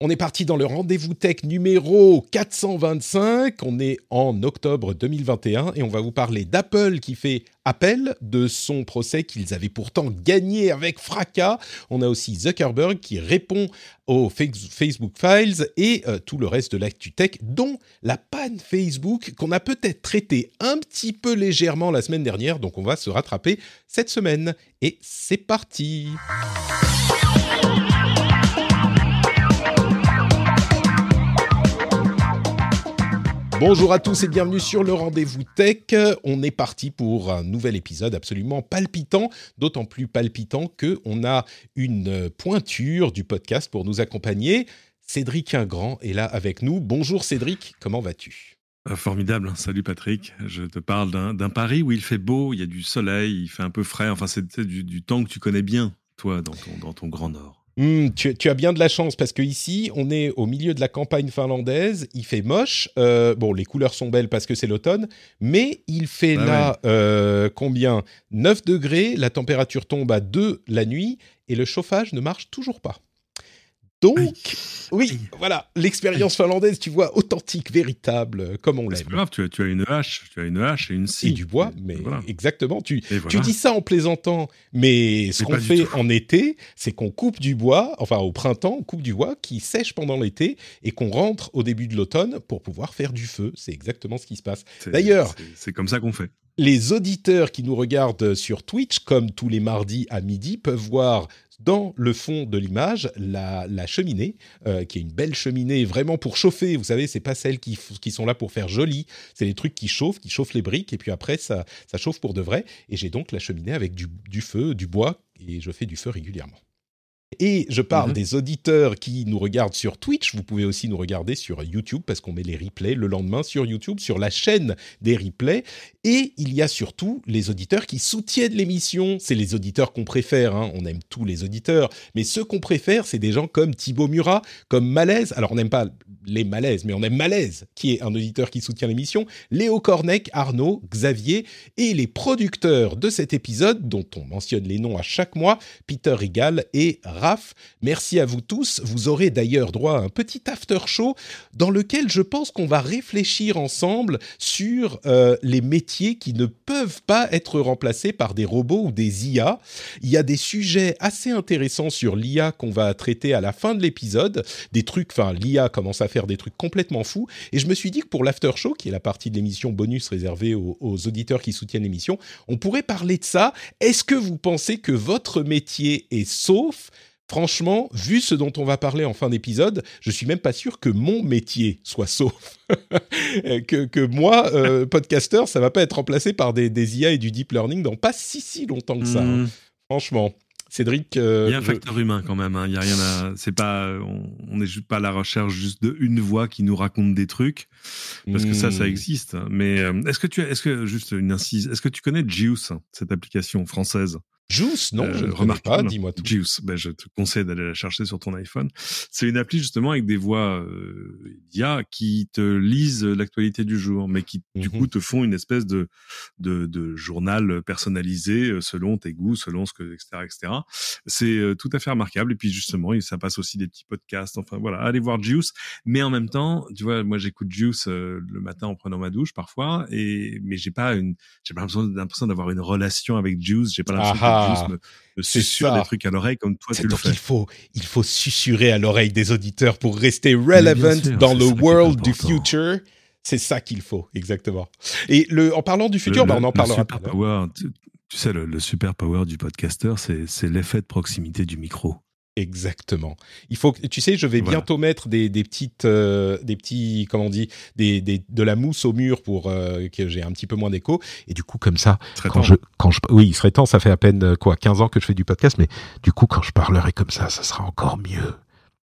On est parti dans le rendez-vous tech numéro 425, on est en octobre 2021 et on va vous parler d'Apple qui fait appel de son procès qu'ils avaient pourtant gagné avec fracas. On a aussi Zuckerberg qui répond aux Facebook Files et tout le reste de l'actu tech, dont la panne Facebook qu'on a peut-être traité un petit peu légèrement la semaine dernière, donc on va se rattraper cette semaine. Et c'est parti. Bonjour à tous et bienvenue sur le Rendez-vous Tech. On est parti pour un nouvel épisode absolument palpitant, d'autant plus palpitant qu'on a une pointure du podcast pour nous accompagner. Cédric Ingrand est là avec nous. Bonjour Cédric, comment vas-tu ? Formidable, salut Patrick. Je te parle d'un Paris où il fait beau, il y a du soleil, il fait un peu frais. Enfin, c'est du temps que tu connais bien, toi, dans ton Grand Nord. Tu as bien de la chance parce qu'ici, on est au milieu de la campagne finlandaise, il fait moche, bon, les couleurs sont belles parce que c'est l'automne, mais il fait 9 degrés, la température tombe à 2 la nuit et le chauffage ne marche toujours pas. Donc, Voilà, l'expérience finlandaise, tu vois, authentique, véritable, comme on l'aime. C'est pas grave, tu as une hache, et une scie. Et du bois, mais voilà. Exactement. Tu dis ça en plaisantant, mais ce qu'on fait en été, c'est qu'on coupe du bois, enfin au printemps, on coupe du bois qui sèche pendant l'été et qu'on rentre au début de l'automne pour pouvoir faire du feu. C'est exactement ce qui se passe. D'ailleurs, c'est comme ça qu'on fait. Les auditeurs qui nous regardent sur Twitch, comme tous les mardis à midi, peuvent voir dans le fond de l'image, la cheminée, qui est une belle cheminée vraiment pour chauffer. Vous savez, c'est pas celles qui sont là pour faire joli. C'est les trucs qui chauffent les briques. Et puis après, ça chauffe pour de vrai. Et j'ai donc la cheminée avec du feu, du bois. Et je fais du feu régulièrement. Et je parle des auditeurs qui nous regardent sur Twitch. Vous pouvez aussi nous regarder sur YouTube parce qu'on met les replays le lendemain sur YouTube, sur la chaîne des replays. Et il y a surtout les auditeurs qui soutiennent l'émission. C'est les auditeurs qu'on préfère. Hein. On aime tous les auditeurs. Mais ceux qu'on préfère, c'est des gens comme Thibaut Murat, comme Malaise. Alors, on n'aime pas les Malaises, mais on aime Malaise, qui est un auditeur qui soutient l'émission. Léo Cornec, Arnaud, Xavier et les producteurs de cet épisode, dont on mentionne les noms à chaque mois, Peter Rigal et Raph. Merci à vous tous. Vous aurez d'ailleurs droit à un petit after show dans lequel je pense qu'on va réfléchir ensemble sur les métiers qui ne peuvent pas être remplacés par des robots ou des IA. Il y a des sujets assez intéressants sur l'IA qu'on va traiter à la fin de l'épisode. L'IA commence à faire des trucs complètement fous. Et je me suis dit que pour l'after show, qui est la partie de l'émission bonus réservée aux auditeurs qui soutiennent l'émission, on pourrait parler de ça. Est-ce que vous pensez que votre métier est sauf ? Franchement, vu ce dont on va parler en fin d'épisode, je suis même pas sûr que mon métier soit sauf. que moi, podcasteur, ça va pas être remplacé par des IA et du deep learning dans pas si longtemps que ça. Hein. Franchement, Cédric, il y a un facteur humain quand même. Hein. Il y a rien à. C'est pas. On n'est juste pas à la recherche juste de une voix qui nous raconte des trucs parce que ça existe. Mais est-ce que tu connais Juice, cette application française? Juice, non, je ne connais pas, dis-moi tout. Juice, je te conseille d'aller la chercher sur ton iPhone. C'est une appli justement avec des voix IA qui te lisent l'actualité du jour, mais qui du coup te font une espèce de journal personnalisé selon tes goûts, selon ce que, etc., etc. C'est tout à fait remarquable. Et puis justement, ça passe aussi des petits podcasts. Enfin voilà, allez voir Juice. Mais en même temps, tu vois, moi j'écoute Juice le matin en prenant ma douche parfois, mais j'ai pas l'impression d'avoir une relation avec Juice. J'ai pas l'impression me susurre des trucs à l'oreille comme toi tu le fais. Il faut susurrer à l'oreille des auditeurs pour rester relevant dans le world du future. C'est ça qu'il faut, exactement. Et en parlant du futur, on en parlera. Tu sais, le super power du podcasteur, c'est l'effet de proximité du micro. Exactement. Il faut, tu sais, je vais bientôt mettre de la mousse au mur pour que j'ai un petit peu moins d'écho. Et du coup, comme ça, oui, il serait temps. Ça fait à peine 15 ans que je fais du podcast, mais du coup, quand je parlerai comme ça, ça sera encore mieux.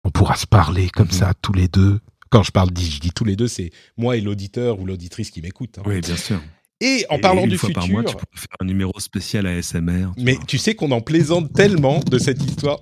On pourra se parler comme ça tous les deux. Quand je dis tous les deux, c'est moi et l'auditeur ou l'auditrice qui m'écoute. Hein. Oui, bien sûr. Et en parlant du futur... Par mois, tu peux faire un numéro spécial ASMR. Mais tu sais qu'on en plaisante tellement de cette histoire...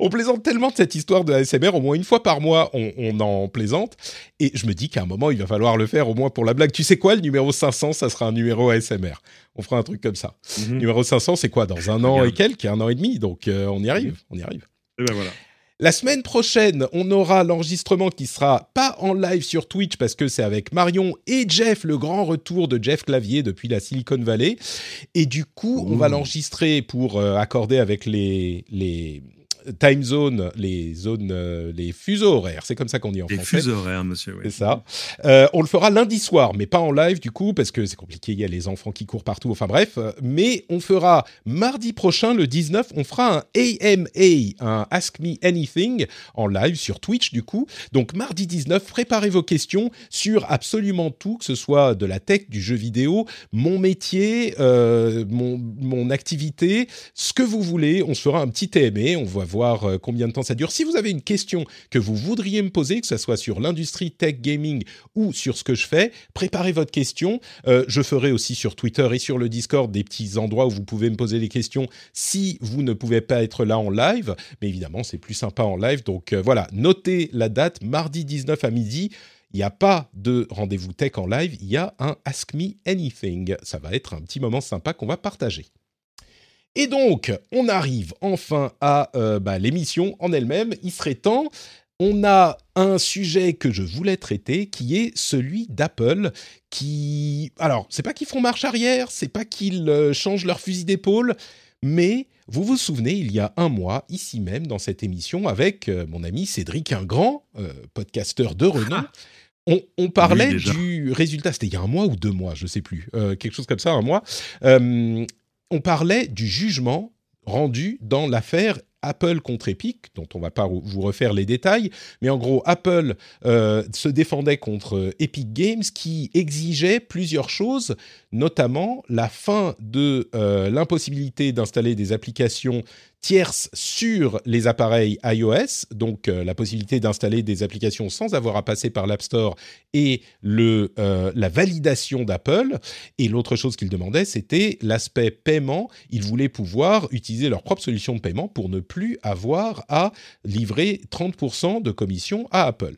On plaisante tellement de cette histoire de ASMR, au moins une fois par mois, on en plaisante. Et je me dis qu'à un moment, il va falloir le faire, au moins pour la blague. Tu sais quoi, le numéro 500, ça sera un numéro ASMR. On fera un truc comme ça. Mm-hmm. Numéro 500, c'est quoi ? Dans un an et quelques, un an et demi. Donc, on y arrive. Et ben voilà. La semaine prochaine, on aura l'enregistrement qui sera pas en live sur Twitch parce que c'est avec Marion et Jeff, le grand retour de Jeff Clavier depuis la Silicon Valley. Et du coup, on va l'enregistrer pour accorder avec les time zone, les fuseaux horaires, c'est comme ça qu'on dit en français. Les fuseaux horaires, monsieur, oui. C'est ça. On le fera lundi soir, mais pas en live du coup, parce que c'est compliqué, il y a les enfants qui courent partout, enfin bref. Mais on fera mardi prochain, le 19, on fera un AMA, un Ask Me Anything, en live sur Twitch du coup. Donc mardi 19, préparez vos questions sur absolument tout, que ce soit de la tech, du jeu vidéo, mon métier, mon activité, ce que vous voulez. On se fera un petit TMA, on va voir combien de temps ça dure. Si vous avez une question que vous voudriez me poser, que ce soit sur l'industrie tech, gaming ou sur ce que je fais, préparez votre question. Je ferai aussi sur Twitter et sur le Discord des petits endroits où vous pouvez me poser des questions si vous ne pouvez pas être là en live. Mais évidemment, c'est plus sympa en live. Donc voilà, notez la date, mardi 19 à midi. Il n'y a pas de rendez-vous tech en live, il y a un Ask Me Anything. Ça va être un petit moment sympa qu'on va partager. Et donc, on arrive enfin à l'émission en elle-même. Il serait temps. On a un sujet que je voulais traiter, qui est celui d'Apple, qui... Alors, c'est pas qu'ils font marche arrière, c'est pas qu'ils changent leur fusil d'épaule, mais vous vous souvenez, il y a un mois, ici même, dans cette émission, avec mon ami Cédric Ingrand, podcasteur de renom, on parlait du résultat. C'était il y a un mois ou 2 mois, je ne sais plus. Quelque chose comme ça, un mois. On parlait du jugement rendu dans l'affaire Apple contre Epic, dont on ne va pas vous refaire les détails, mais en gros, Apple se défendait contre Epic Games qui exigeait plusieurs choses, notamment la fin de l'impossibilité d'installer des applications tierces sur les appareils iOS, donc la possibilité d'installer des applications sans avoir à passer par l'App Store et la validation d'Apple. Et l'autre chose qu'ils demandaient, c'était l'aspect paiement. Ils voulaient pouvoir utiliser leur propre solution de paiement pour ne plus avoir à livrer 30% de commission à Apple.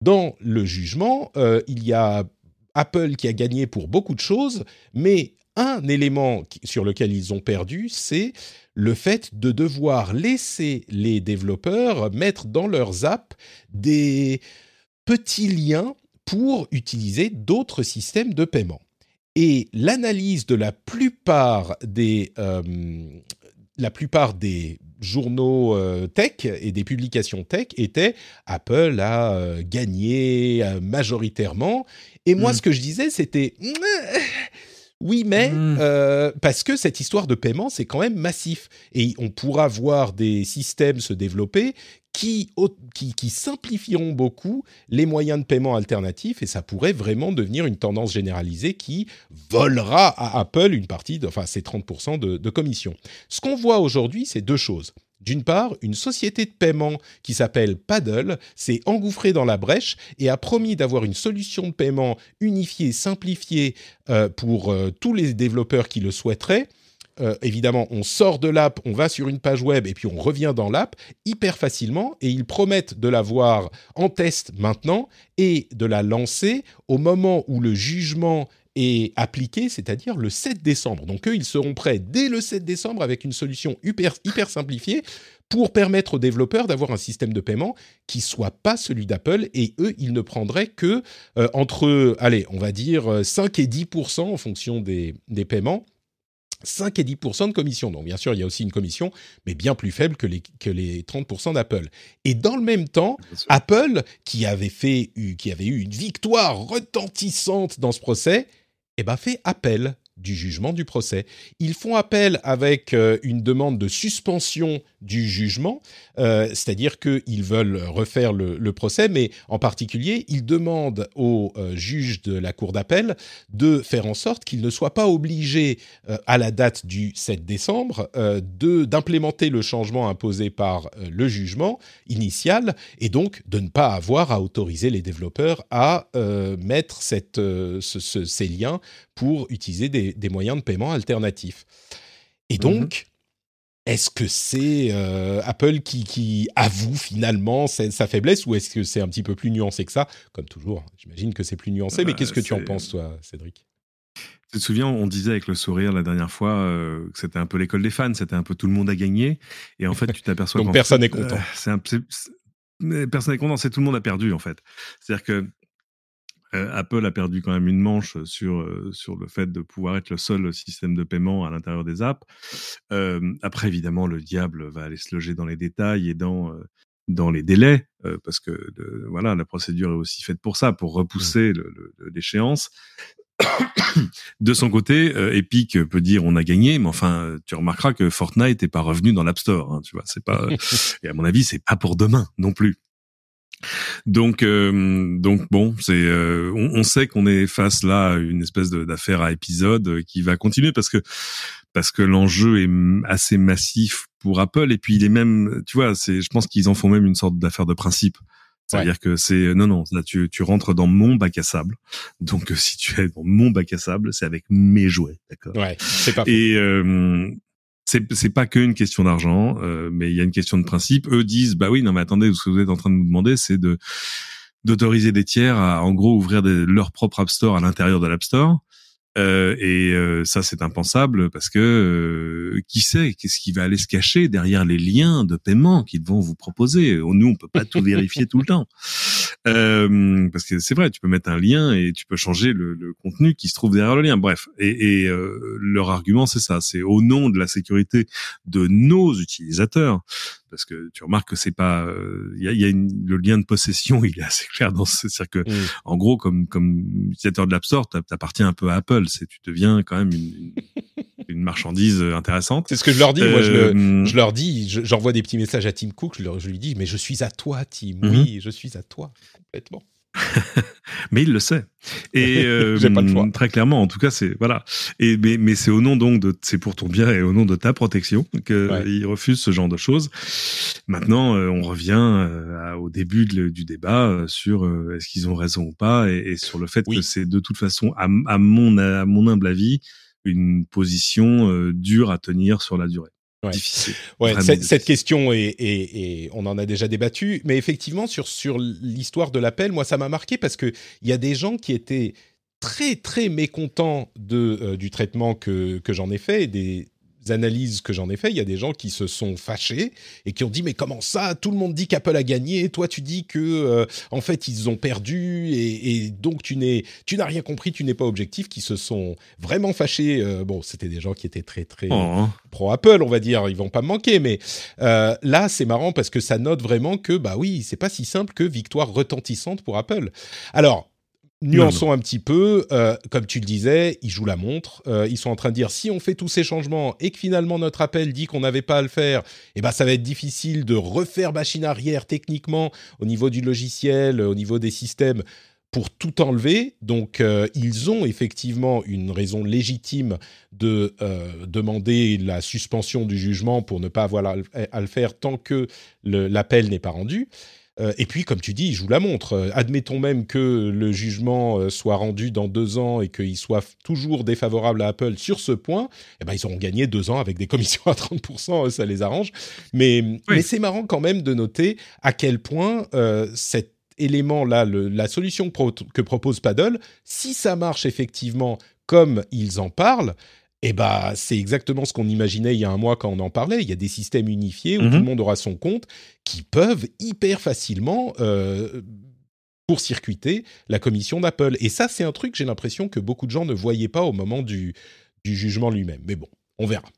Dans le jugement, il y a Apple qui a gagné pour beaucoup de choses, mais un élément sur lequel ils ont perdu, c'est le fait de devoir laisser les développeurs mettre dans leurs apps des petits liens pour utiliser d'autres systèmes de paiement. Et l'analyse de la plupart des journaux tech et des publications tech étaient « Apple a gagné majoritairement ». Et moi, ce que je disais, c'était « Oui, mais parce que cette histoire de paiement, c'est quand même massif. Et on pourra voir des systèmes se développer qui simplifieront beaucoup les moyens de paiement alternatifs. Et ça pourrait vraiment devenir une tendance généralisée qui volera à Apple une partie, ces 30% de commission. Ce qu'on voit aujourd'hui, c'est 2 choses. D'une part, une société de paiement qui s'appelle Paddle s'est engouffrée dans la brèche et a promis d'avoir une solution de paiement unifiée, simplifiée pour tous les développeurs qui le souhaiteraient. Évidemment, on sort de l'app, on va sur une page web et puis on revient dans l'app hyper facilement. Et ils promettent de l'avoir en test maintenant et de la lancer au moment où le jugement est appliqué, c'est-à-dire le 7 décembre. Donc eux, ils seront prêts dès le 7 décembre avec une solution hyper simplifiée pour permettre aux développeurs d'avoir un système de paiement qui ne soit pas celui d'Apple. Et eux, ils ne prendraient que entre, on va dire 5 et 10% en fonction des paiements. 5 et 10% de commission. Donc, bien sûr, il y a aussi une commission, mais bien plus faible que les 30% d'Apple. Et dans le même temps, Apple, qui avait eu une victoire retentissante dans ce procès, fait appel du jugement du procès. Ils font appel avec une demande de suspension du jugement, c'est-à-dire qu'ils veulent refaire le procès, mais en particulier, ils demandent au juge de la cour d'appel de faire en sorte qu'il ne soit pas obligé, à la date du 7 décembre, d'implémenter le changement imposé par le jugement initial, et donc de ne pas avoir à autoriser les développeurs à mettre ces liens pour utiliser des moyens de paiement alternatifs. Et donc, est-ce que c'est Apple qui avoue finalement sa faiblesse, ou est-ce que c'est un petit peu plus nuancé que ça ? Comme toujours, j'imagine que c'est plus nuancé, mais qu'est-ce que tu en penses, toi, Cédric ? Tu te souviens, on disait avec le sourire la dernière fois que c'était un peu l'école des fans, c'était un peu tout le monde a gagné, et en fait, tu t'aperçois... Donc personne n'est content. Personne n'est content, c'est tout le monde a perdu, en fait. C'est-à-dire que Apple a perdu quand même une manche sur le fait de pouvoir être le seul système de paiement à l'intérieur des apps. Après, évidemment, le diable va aller se loger dans les détails et dans les délais, parce que voilà, la procédure est aussi faite pour ça, pour repousser l'échéance. De son côté, Epic peut dire on a gagné, mais enfin, tu remarqueras que Fortnite n'est pas revenu dans l'App Store, hein, tu vois, c'est pas, et à mon avis, c'est pas pour demain non plus. Donc bon, c'est on sait qu'on est face là à une espèce d'affaire à épisode qui va continuer parce que l'enjeu est assez massif pour Apple, et puis il est même, tu vois, je pense qu'ils en font même une sorte d'affaire de principe. C'est-à-dire que c'est non, là tu rentres dans mon bac à sable. Donc si tu es dans mon bac à sable, c'est avec mes jouets, d'accord ? Ouais, c'est pas faux. Et c'est pas qu'une question d'argent, mais il y a une question de principe. Eux disent, bah oui, non mais attendez, ce que vous êtes en train de nous demander, c'est d'autoriser des tiers à, en gros, ouvrir leur propre App Store à l'intérieur de l'App Store. Ça, c'est impensable parce que qui sait qu'est-ce qui va aller se cacher derrière les liens de paiement qu'ils vont vous proposer. Nous, on peut pas tout vérifier tout le temps. Parce que c'est vrai, tu peux mettre un lien et tu peux changer le contenu qui se trouve derrière le lien. Bref, et leur argument, c'est ça. C'est au nom de la sécurité de nos utilisateurs. Parce que tu remarques que c'est pas, le lien de possession, il est assez clair dans ce, c'est-à-dire que, en gros, comme utilisateur de l'App Store, t'appartiens un peu à Apple, tu deviens quand même une marchandise intéressante. C'est ce que je leur dis, moi, je leur dis, j'envoie des petits messages à Tim Cook, je lui dis, mais je suis à toi, Tim, oui, je suis à toi, complètement. Mais il le sait. Et j'ai pas le choix. Très clairement, en tout cas, c'est voilà. Et mais c'est au nom donc c'est pour ton bien et au nom de ta protection que ils refusent ce genre de choses. Maintenant, on revient au début du débat sur est-ce qu'ils ont raison ou pas et sur le fait que c'est de toute façon à mon humble avis une position dure à tenir sur la durée. Cette question et on en a déjà débattu, mais effectivement sur l'histoire de l'appel, moi ça m'a marqué parce que il y a des gens qui étaient très très mécontents du traitement que j'en ai fait, des analyses que j'en ai fait. Il y a des gens qui se sont fâchés et qui ont dit mais comment ça, tout le monde dit qu'Apple a gagné, toi tu dis que en fait ils ont perdu et donc tu n'as rien compris, tu n'es pas objectif, qui se sont vraiment fâchés. Bon, c'était des gens qui étaient très très pro Apple, on va dire, ils vont pas me manquer, mais là c'est marrant parce que ça note vraiment que bah oui, c'est pas si simple que victoire retentissante pour Apple. Alors nuançons un petit peu, comme tu le disais, ils jouent la montre, ils sont en train de dire si on fait tous ces changements et que finalement notre appel dit qu'on n'avait pas à le faire, eh ben ça va être difficile de refaire machine arrière techniquement au niveau du logiciel, au niveau des systèmes pour tout enlever. Donc ils ont effectivement une raison légitime de demander la suspension du jugement pour ne pas avoir à le faire tant que l'appel n'est pas rendu. Et puis, comme tu dis, ils jouent la montre. Admettons même que le jugement soit rendu dans 2 ans et qu'il soit toujours défavorable à Apple sur ce point, eh ben, ils auront gagné 2 ans avec des commissions à 30%, ça les arrange. Mais c'est marrant quand même de noter à quel point cet élément-là, la solution que propose Paddle, si ça marche effectivement comme ils en parlent, eh ben, c'est exactement ce qu'on imaginait il y a un mois quand on en parlait. Il y a des systèmes unifiés où tout le monde aura son compte qui peuvent hyper facilement court-circuiter la commission d'Apple. Et ça, c'est un truc, j'ai l'impression, que beaucoup de gens ne voyaient pas au moment du jugement lui-même. Mais bon, on verra.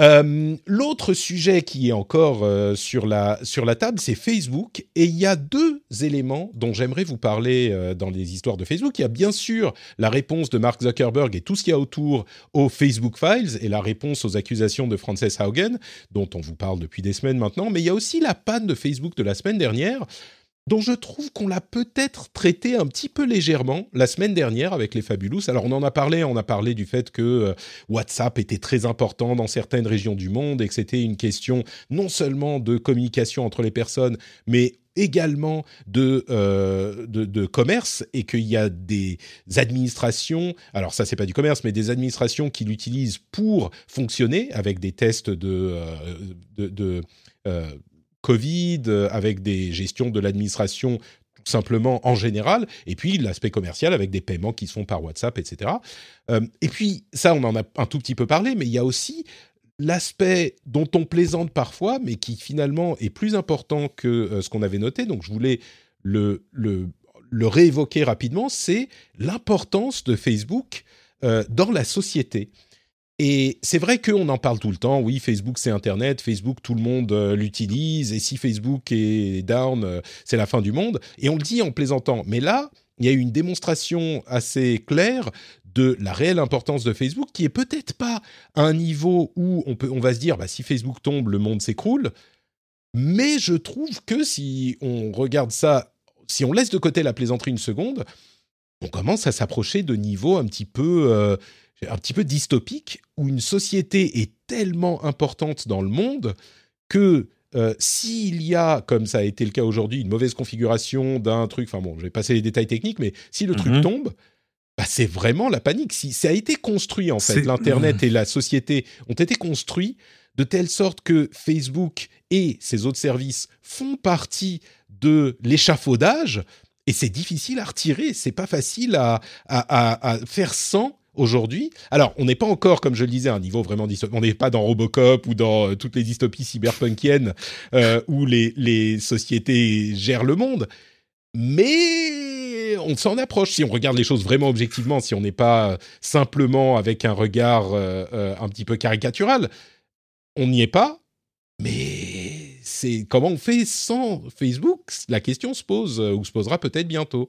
L'autre sujet qui est encore sur la table, c'est Facebook, et il y a deux éléments dont j'aimerais vous parler dans les histoires de Facebook. Il y a bien sûr la réponse de Mark Zuckerberg et tout ce qu'il y a autour aux Facebook Files et la réponse aux accusations de Frances Haugen, dont on vous parle depuis des semaines maintenant, mais il y a aussi la panne de Facebook de la semaine dernière, dont je trouve qu'on l'a peut-être traité un petit peu légèrement la semaine dernière avec les Fabulous. Alors, on en a parlé. On a parlé du fait que WhatsApp était très important dans certaines régions du monde et que c'était une question non seulement de communication entre les personnes, mais également de commerce, et qu'il y a des administrations, alors ça c'est pas du commerce, mais des administrations qui l'utilisent pour fonctionner avec des tests de Covid, avec des gestions de l'administration tout simplement en général, et puis l'aspect commercial avec des paiements qui se font par WhatsApp, etc. Et puis ça, on en a un tout petit peu parlé, mais il y a aussi l'aspect dont on plaisante parfois, mais qui finalement est plus important que ce qu'on avait noté, donc je voulais le réévoquer rapidement, c'est l'importance de Facebook dans la société. Et c'est vrai qu'on en parle tout le temps, oui, Facebook c'est Internet, Facebook tout le monde l'utilise, et si Facebook est down, c'est la fin du monde, et on le dit en plaisantant. Mais là, il y a eu une démonstration assez claire de la réelle importance de Facebook, qui est peut-être pas à un niveau où on va se dire bah, « si Facebook tombe, le monde s'écroule », mais je trouve que si on regarde ça, si on laisse de côté la plaisanterie une seconde, on commence à s'approcher de niveaux un petit peu dystopique, où une société est tellement importante dans le monde que s'il y a, comme ça a été le cas aujourd'hui, une mauvaise configuration d'un truc, enfin bon, je vais passer les détails techniques, mais si le truc tombe, bah c'est vraiment la panique. Si, ça a été construit, en fait, l'Internet et la société ont été construits de telle sorte que Facebook et ses autres services font partie de l'échafaudage, et c'est difficile à retirer, c'est pas facile à faire sans aujourd'hui. Alors, on n'est pas encore, comme je le disais, à un niveau vraiment dystopique. On n'est pas dans Robocop ou dans toutes les dystopies cyberpunkiennes où les sociétés gèrent le monde. Mais on s'en approche. Si on regarde les choses vraiment objectivement, si on n'est pas simplement avec un regard un petit peu caricatural, on n'y est pas. Mais c'est comment on fait sans Facebook ? La question se pose, ou se posera peut-être bientôt.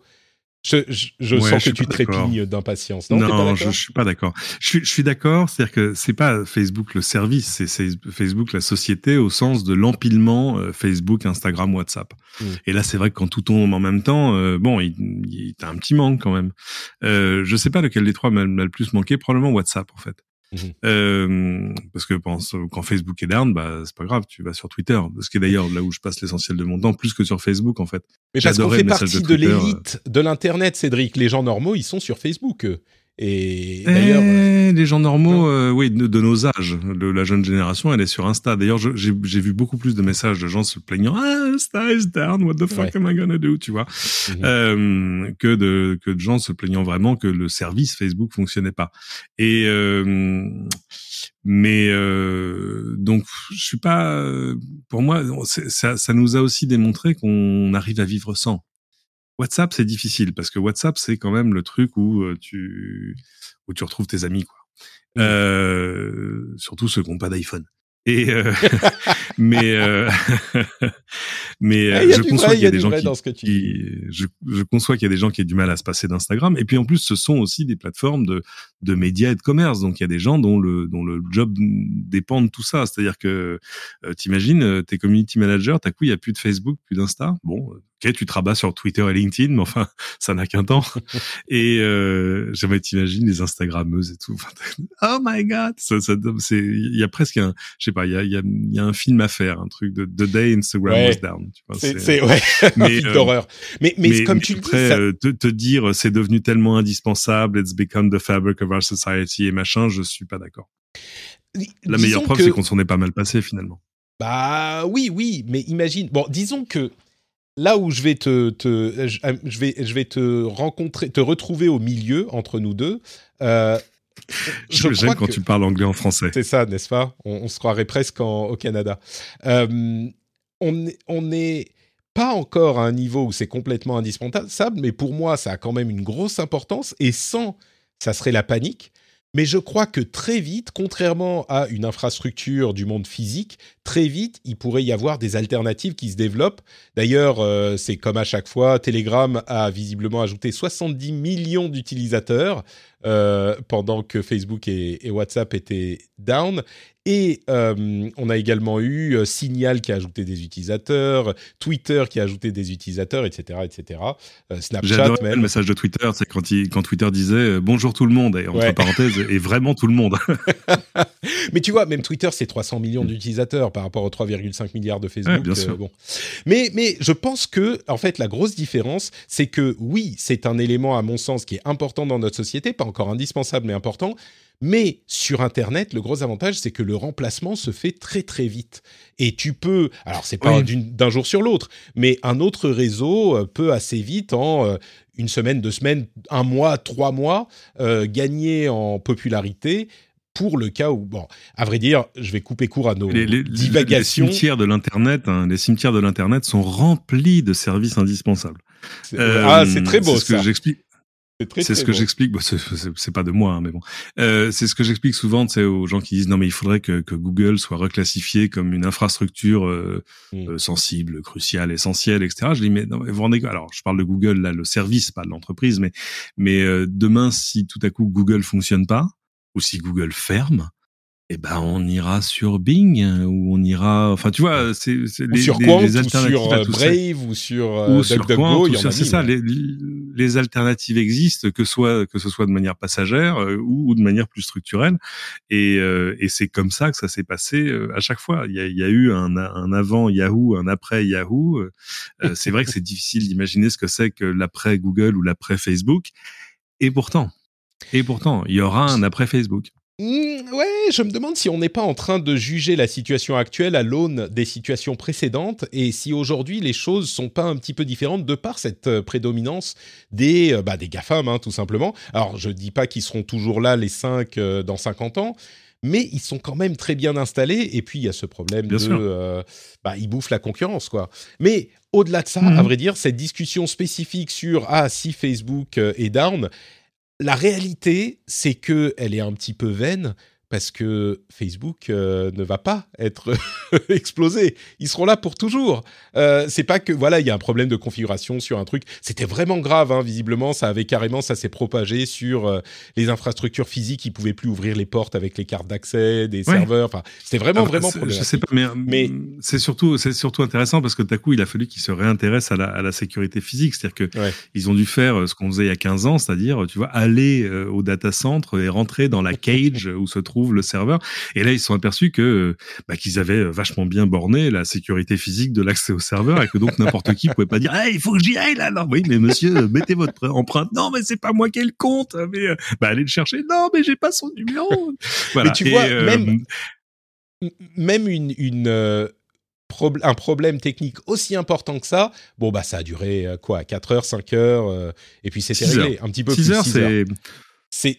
Je sens que tu trépignes d'impatience. Non, je ne suis pas d'accord. Je suis d'accord, c'est-à-dire que ce n'est pas Facebook le service, c'est Facebook la société au sens de l'empilement Facebook, Instagram, WhatsApp. Mmh. Et là, c'est vrai que quand tout tombe en même temps, il t'as un petit manque quand même. Je ne sais pas lequel des trois m'a le plus manqué, probablement WhatsApp en fait. Parce que quand Facebook est down, bah, c'est pas grave, tu vas sur Twitter. Ce qui est d'ailleurs là où je passe l'essentiel de mon temps, plus que sur Facebook en fait. Mais parce qu'on fait partie de l'élite de l'Internet, Cédric. Les gens normaux, ils sont sur Facebook. Et d'ailleurs, les gens normaux, oui, de nos âges, la jeune génération, elle est sur Insta. D'ailleurs, j'ai vu beaucoup plus de messages de gens se plaignant, Insta is down, what the fuck am I gonna do, tu vois, que de gens se plaignant vraiment que le service Facebook fonctionnait pas. Et donc je suis pas, pour moi, ça nous a aussi démontré qu'on arrive à vivre sans. WhatsApp, c'est difficile parce que WhatsApp, c'est quand même le truc où tu retrouves tes amis, quoi. Surtout ceux qui n'ont pas d'iPhone. Mais je conçois qu'il y a des gens qui aient du mal à se passer d'Instagram. Et puis en plus, ce sont aussi des plateformes de médias et de commerce. Donc il y a des gens dont le job dépend de tout ça. C'est-à-dire que t'imagines, t'es community manager, t'as coup il y a plus de Facebook, plus d'Insta. Bon, ok, tu te rabats sur Twitter et LinkedIn, mais enfin ça n'a qu'un temps. Et jamais t'imagines les Instagrammeuses et tout. Enfin, oh my God, il y a presque un, je sais pas, il y a un film à faire, un truc de The Day Instagram was down. Tu vois, un film d'horreur. Mais comme tu le dis, ça... te dire c'est devenu tellement indispensable, it's become the fabric of our society et machin, je suis pas d'accord. La meilleure preuve, c'est qu'on s'en est pas mal passé finalement. Bah oui, mais imagine. Bon, disons que là où je vais te retrouver au milieu entre nous deux. J'aime quand tu parles anglais en français. C'est ça, n'est-ce pas ? On se croirait presque au Canada. On n'est pas encore à un niveau où c'est complètement indispensable, mais pour moi, ça a quand même une grosse importance, et sans, ça serait la panique. Mais je crois que très vite, contrairement à une infrastructure du monde physique, très vite, il pourrait y avoir des alternatives qui se développent. D'ailleurs, c'est comme à chaque fois, Telegram a visiblement ajouté 70 millions d'utilisateurs pendant que Facebook et WhatsApp étaient down. Et on a également eu Signal qui a ajouté des utilisateurs, Twitter qui a ajouté des utilisateurs, etc. etc. Snapchat. J'adorais même le message de Twitter, c'est quand Twitter disait « Bonjour tout le monde », et entre parenthèses, et vraiment tout le monde. Mais tu vois, même Twitter, c'est 300 millions d'utilisateurs par rapport aux 3,5 milliards de Facebook. Ouais, bien sûr. Bon. Mais je pense que, en fait, la grosse différence, c'est que oui, c'est un élément, à mon sens, qui est important dans notre société, pas encore indispensable, mais important. Mais sur Internet, le gros avantage, c'est que le remplacement se fait très, très vite. Et tu peux... Alors, c'est pas d'un jour sur l'autre, mais un autre réseau peut assez vite, en une semaine, 2 semaines, 1 mois, 3 mois, gagner en popularité pour le cas où... Bon, à vrai dire, je vais couper court à nos divagations. Les cimetières de l'Internet sont remplis de services indispensables. C'est très beau, c'est ce que j'explique. C'est ce que j'explique. Bon, c'est pas de moi, hein, mais bon. C'est ce que j'explique souvent, tu sais, aux gens qui disent non mais il faudrait que Google soit reclassifié comme une infrastructure sensible, cruciale, essentielle, etc. Je dis mais non, vous rendez... Alors je parle de Google là, le service, pas de l'entreprise, mais demain si tout à coup Google fonctionne pas ou si Google ferme, eh ben on ira sur Bing ou on ira, enfin tu vois, c'est sur Quant, les alternatives ou sur Brave ça. Ou sur DuckDuckGo, c'est ça, les alternatives existent, que ce soit de manière passagère ou de manière plus structurelle, et c'est comme ça que ça s'est passé à chaque fois. Il y a eu un avant Yahoo, un après Yahoo. C'est vrai que c'est difficile d'imaginer ce que c'est que l'après Google ou l'après Facebook, et pourtant il y aura un après Facebook. Ouais, je me demande si on n'est pas en train de juger la situation actuelle à l'aune des situations précédentes et si aujourd'hui les choses sont pas un petit peu différentes de par cette prédominance des GAFAM, hein, tout simplement. Alors, je dis pas qu'ils seront toujours là les 5 dans 50 ans, mais ils sont quand même très bien installés. Et puis, il y a ce problème ils bouffent la concurrence, quoi. Mais au-delà de ça, à vrai dire, cette discussion spécifique sur « Ah, si Facebook est down », la réalité, c'est qu'elle est un petit peu vaine parce que Facebook ne va pas être explosé. Ils seront là pour toujours. C'est pas que, voilà, il y a un problème de configuration sur un truc. C'était vraiment grave, hein, visiblement. Ça s'est propagé sur les infrastructures physiques. Ils ne pouvaient plus ouvrir les portes avec les cartes d'accès, des serveurs. Enfin, c'était vraiment problématique. Je sais pas, mais c'est surtout intéressant parce que d'un coup, il a fallu qu'ils se réintéressent à la sécurité physique. C'est-à-dire qu'ils ont dû faire ce qu'on faisait il y a 15 ans, c'est-à-dire, tu vois, aller au data center et rentrer dans la cage où se trouve le serveur, et là ils se sont aperçus que qu'ils avaient vachement bien borné la sécurité physique de l'accès au serveur et que donc n'importe qui pouvait pas dire il faut que j'y aille là, non oui mais monsieur mettez votre empreinte, non mais c'est pas moi qui ai le compte, mais allez le chercher, non mais j'ai pas son numéro. Voilà. Mais tu vois, même un problème technique aussi important que ça, ça a duré 4 heures, 5 heures et puis c'était réglé un petit peu plus. 6 heures.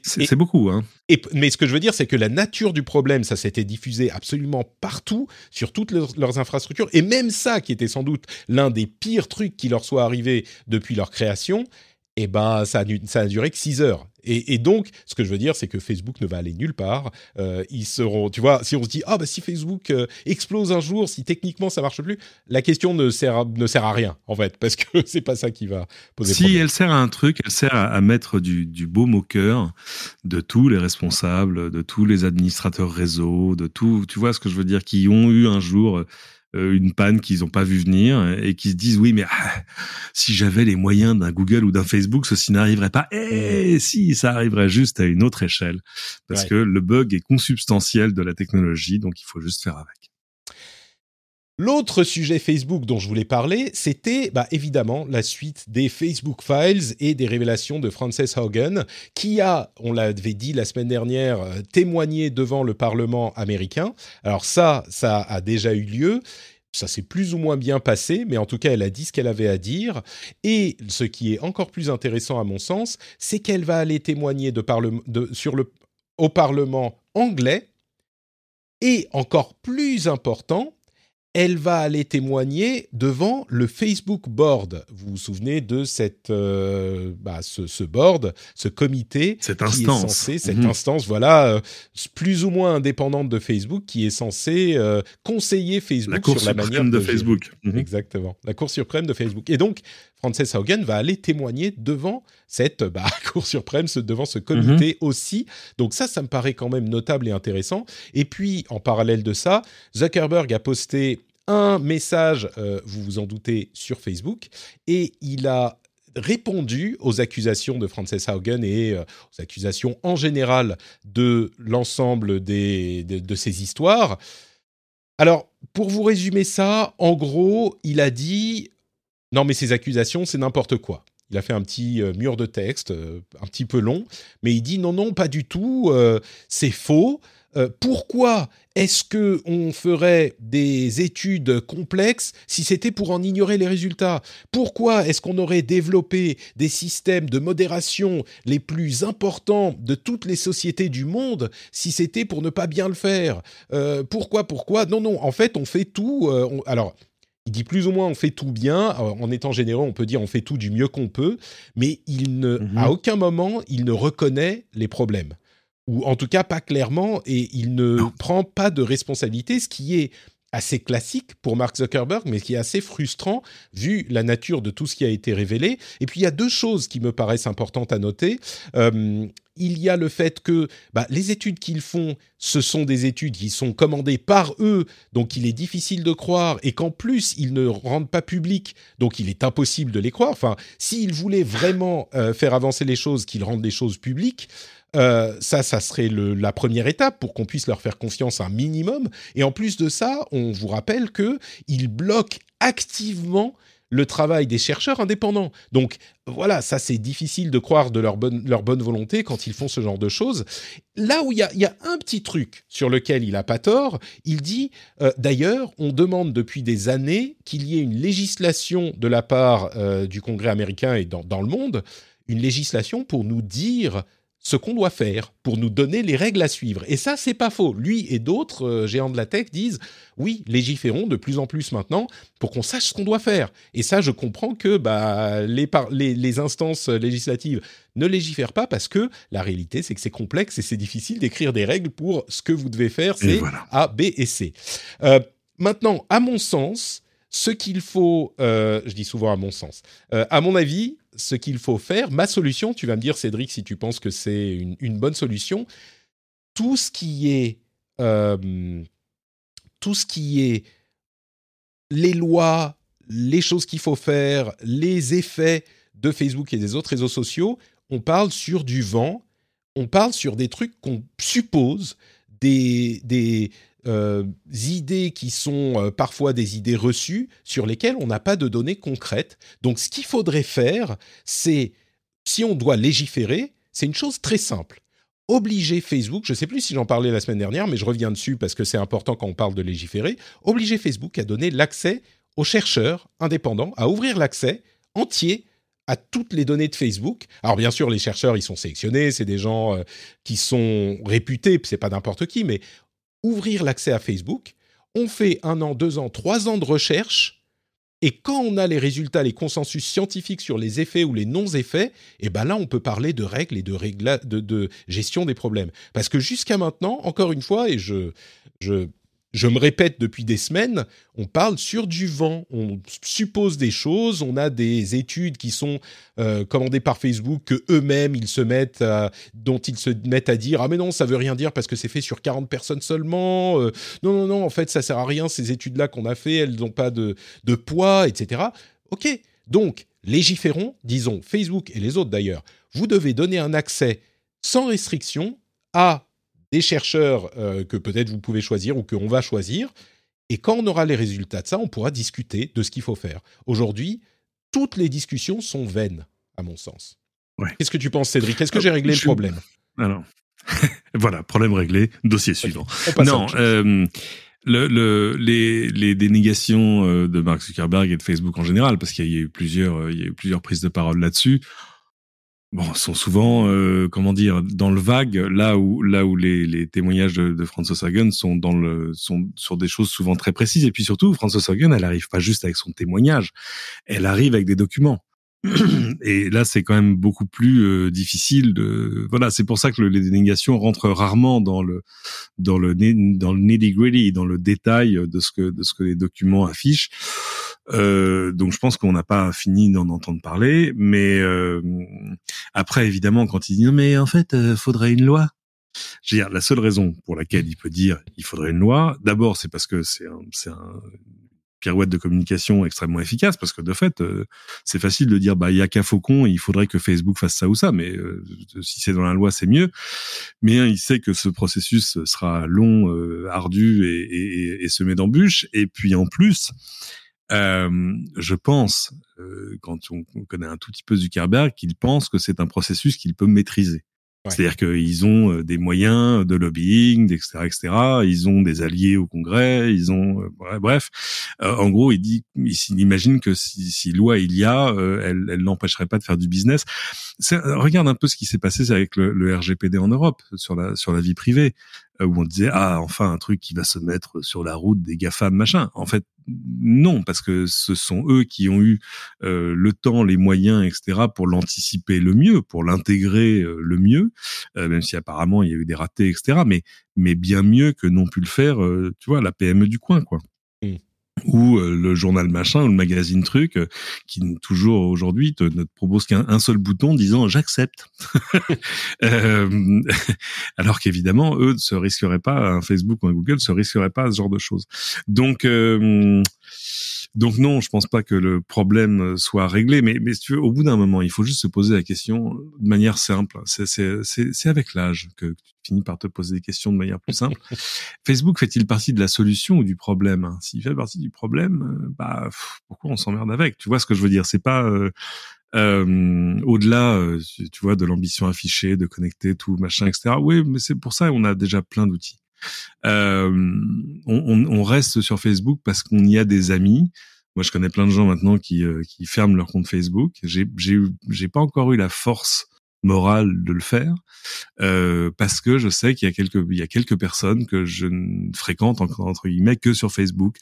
C'est beaucoup, hein. Mais ce que je veux dire, c'est que la nature du problème, ça s'était diffusé absolument partout, sur toutes leurs infrastructures, et même ça, qui était sans doute l'un des pires trucs qui leur soit arrivé depuis leur création, ça a duré que 6 heures. Et donc, ce que je veux dire, c'est que Facebook ne va aller nulle part. Ils seront, tu vois, si on se dit, si Facebook explose un jour, si techniquement ça marche plus, la question ne sert à rien, en fait, parce que c'est pas ça qui va poser problème. Si elle sert à un truc, elle sert à mettre du baume au cœur de tous les responsables, de tous les administrateurs réseau, de tout, tu vois ce que je veux dire, qui ont eu un jour une panne qu'ils n'ont pas vu venir et qui se disent si j'avais les moyens d'un Google ou d'un Facebook, ceci n'arriverait pas. Et si, ça arriverait juste à une autre échelle parce que le bug est consubstantiel de la technologie, donc il faut juste faire avec. L'autre sujet Facebook dont je voulais parler, c'était évidemment la suite des Facebook Files et des révélations de Frances Haugen, qui a, on l'avait dit la semaine dernière, témoigné devant le Parlement américain. Alors ça a déjà eu lieu. Ça s'est plus ou moins bien passé, mais en tout cas, elle a dit ce qu'elle avait à dire. Et ce qui est encore plus intéressant à mon sens, c'est qu'elle va aller témoigner au Parlement anglais. Et encore plus important, elle va aller témoigner devant le Facebook Board. Vous vous souvenez de cette, ce board, ce comité, cette instance, qui est censé, cette instance, voilà, plus ou moins indépendante de Facebook, qui est censée conseiller Facebook sur la manière de Facebook. Exactement, la Cour suprême de Facebook. Et donc, Frances Haugen va aller témoigner devant cette Cour suprême, devant ce comité aussi. Donc ça me paraît quand même notable et intéressant. Et puis, en parallèle de ça, Zuckerberg a posté un message, vous vous en doutez, sur Facebook, et il a répondu aux accusations de Frances Haugen et aux accusations en général de l'ensemble de ces histoires. Alors, pour vous résumer ça, en gros, il a dit « Non, mais ces accusations, c'est n'importe quoi ». Il a fait un petit mur de texte, un petit peu long, mais il dit « Non, non, pas du tout, c'est faux ». Pourquoi est-ce qu'on ferait des études complexes si c'était pour en ignorer les résultats? Pourquoi est-ce qu'on aurait développé des systèmes de modération les plus importants de toutes les sociétés du monde si c'était pour ne pas bien le faire? Pourquoi? Non, en fait, on fait tout... Alors, il dit plus ou moins on fait tout bien. Alors, en étant généreux, on peut dire on fait tout du mieux qu'on peut, mais à aucun moment, il ne reconnaît les problèmes. Ou en tout cas pas clairement, et il ne prend pas de responsabilité, ce qui est assez classique pour Mark Zuckerberg, mais qui est assez frustrant vu la nature de tout ce qui a été révélé. Et puis il y a deux choses qui me paraissent importantes à noter. Il y a le fait que les études qu'ils font, ce sont des études qui sont commandées par eux, donc il est difficile de croire, et qu'en plus, ils ne rendent pas public, donc il est impossible de les croire. Enfin, s'ils voulaient vraiment faire avancer les choses, qu'ils rendent les choses publiques, ça serait la première étape pour qu'on puisse leur faire confiance un minimum. Et en plus de ça, on vous rappelle qu'ils bloquent activement le travail des chercheurs indépendants. Donc voilà, ça c'est difficile de croire de leur bonne volonté quand ils font ce genre de choses. Là où il y a un petit truc sur lequel il n'a pas tort, il dit d'ailleurs, on demande depuis des années qu'il y ait une législation de la part du Congrès américain et dans le monde, une législation pour nous dire ce qu'on doit faire, pour nous donner les règles à suivre. Et ça, c'est pas faux. Lui et d'autres géants de la tech disent « Oui, légiférons de plus en plus maintenant pour qu'on sache ce qu'on doit faire. » Et ça, je comprends que les instances législatives ne légifèrent pas parce que la réalité, c'est que c'est complexe et c'est difficile d'écrire des règles pour ce que vous devez faire, c'est voilà. A, B et C. Maintenant, à mon sens, ce qu'il faut... je dis souvent à mon sens. À mon avis... ce qu'il faut faire, ma solution, tu vas me dire Cédric si tu penses que c'est une bonne solution, tout ce qui est les lois, les choses qu'il faut faire, les effets de Facebook et des autres réseaux sociaux, on parle sur du vent, on parle sur des trucs qu'on suppose, des idées qui sont parfois des idées reçues sur lesquelles on n'a pas de données concrètes. Donc, ce qu'il faudrait faire, c'est, si on doit légiférer, c'est une chose très simple. Obliger Facebook, je ne sais plus si j'en parlais la semaine dernière, mais je reviens dessus parce que c'est important quand on parle de légiférer, obliger Facebook à donner l'accès aux chercheurs indépendants, à ouvrir l'accès entier à toutes les données de Facebook. Alors bien sûr, les chercheurs, ils sont sélectionnés, c'est des gens qui sont réputés, c'est pas n'importe qui, mais ouvrir l'accès à Facebook, on fait 1 an, 2 ans, 3 ans de recherche, et quand on a les résultats, les consensus scientifiques sur les effets ou les non-effets, et ben là, on peut parler de règles et de gestion des problèmes. Parce que jusqu'à maintenant, encore une fois, et je me répète depuis des semaines, on parle sur du vent, on suppose des choses, on a des études qui sont commandées par Facebook, que eux-mêmes dont ils se mettent à dire « Ah mais non, ça veut rien dire parce que c'est fait sur 40 personnes seulement, non, en fait ça sert à rien, ces études-là qu'on a fait, elles n'ont pas de poids, etc. » Ok, donc légiférons, disons Facebook et les autres d'ailleurs, vous devez donner un accès sans restriction à des chercheurs que peut-être vous pouvez choisir ou qu'on va choisir. Et quand on aura les résultats de ça, on pourra discuter de ce qu'il faut faire. Aujourd'hui, toutes les discussions sont vaines, à mon sens. Ouais. Qu'est-ce que tu penses, Cédric? Est-ce que j'ai réglé le problème? Alors, voilà, problème réglé, dossier suivant. Non, les dénégations de Mark Zuckerberg et de Facebook en général, parce qu'il y a eu plusieurs prises de parole là-dessus. bon, sont souvent, comment dire, dans le vague, là où les témoignages de Frances Haugen sont sur des choses souvent très précises. Et puis surtout, Frances Haugen, elle arrive pas juste avec son témoignage, elle arrive avec des documents. Et là, c'est quand même beaucoup plus difficile de. Voilà, c'est pour ça que les dénégations rentrent rarement dans le nitty-gritty, dans le détail de ce que les documents affichent. Donc je pense qu'on n'a pas fini d'en entendre parler, mais après évidemment quand il dit non mais en fait faudrait une loi. Je veux dire, la seule raison pour laquelle il peut dire il faudrait une loi, d'abord c'est parce que c'est un pirouette de communication extrêmement efficace, parce que de fait c'est facile de dire bah il y a qu'un faucon, il faudrait que Facebook fasse ça ou ça, mais si c'est dans la loi c'est mieux. Mais il sait que ce processus sera long, ardu et semé d'embûches. Et puis en plus je pense, quand on connaît un tout petit peu Zuckerberg, qu'il pense que c'est un processus qu'il peut maîtriser. Ouais. C'est-à-dire qu'ils ont des moyens de lobbying, etc., etc. Ils ont des alliés au Congrès, ils ont... bref. En gros, il imagine que si loi il y a, elle n'empêcherait pas de faire du business. Regarde un peu ce qui s'est passé avec le RGPD en Europe, sur la vie privée, où on disait « Ah, enfin, un truc qui va se mettre sur la route des GAFAM, machin ». En fait, non, parce que ce sont eux qui ont eu le temps, les moyens, etc., pour l'anticiper le mieux, pour l'intégrer le mieux, même si apparemment il y a eu des ratés, etc., mais bien mieux que n'ont pu le faire, tu vois, la PME du coin, quoi. Mmh. Ou le journal machin, ou le magazine truc, qui toujours aujourd'hui ne te propose qu'un seul bouton disant « j'accepte ». Alors qu'évidemment, eux ne se risqueraient pas, un Facebook ou un Google ne se risqueraient pas à ce genre de choses. Donc non, je pense pas que le problème soit réglé, mais si tu veux, au bout d'un moment, il faut juste se poser la question de manière simple. C'est avec l'âge que tu finis par te poser des questions de manière plus simple. Facebook fait-il partie de la solution ou du problème ? S'il fait partie du problème, bah pourquoi on s'emmerde avec ? Tu vois ce que je veux dire ? C'est pas au-delà, tu vois, de l'ambition affichée, de connecter tout machin, etc. Oui, mais c'est pour ça on a déjà plein d'outils. On reste sur Facebook parce qu'on y a des amis. Moi, je connais plein de gens maintenant qui ferment leur compte Facebook. J'ai pas encore eu la force morale de le faire parce que je sais qu'il y a quelques personnes que je ne fréquente entre guillemets que sur Facebook.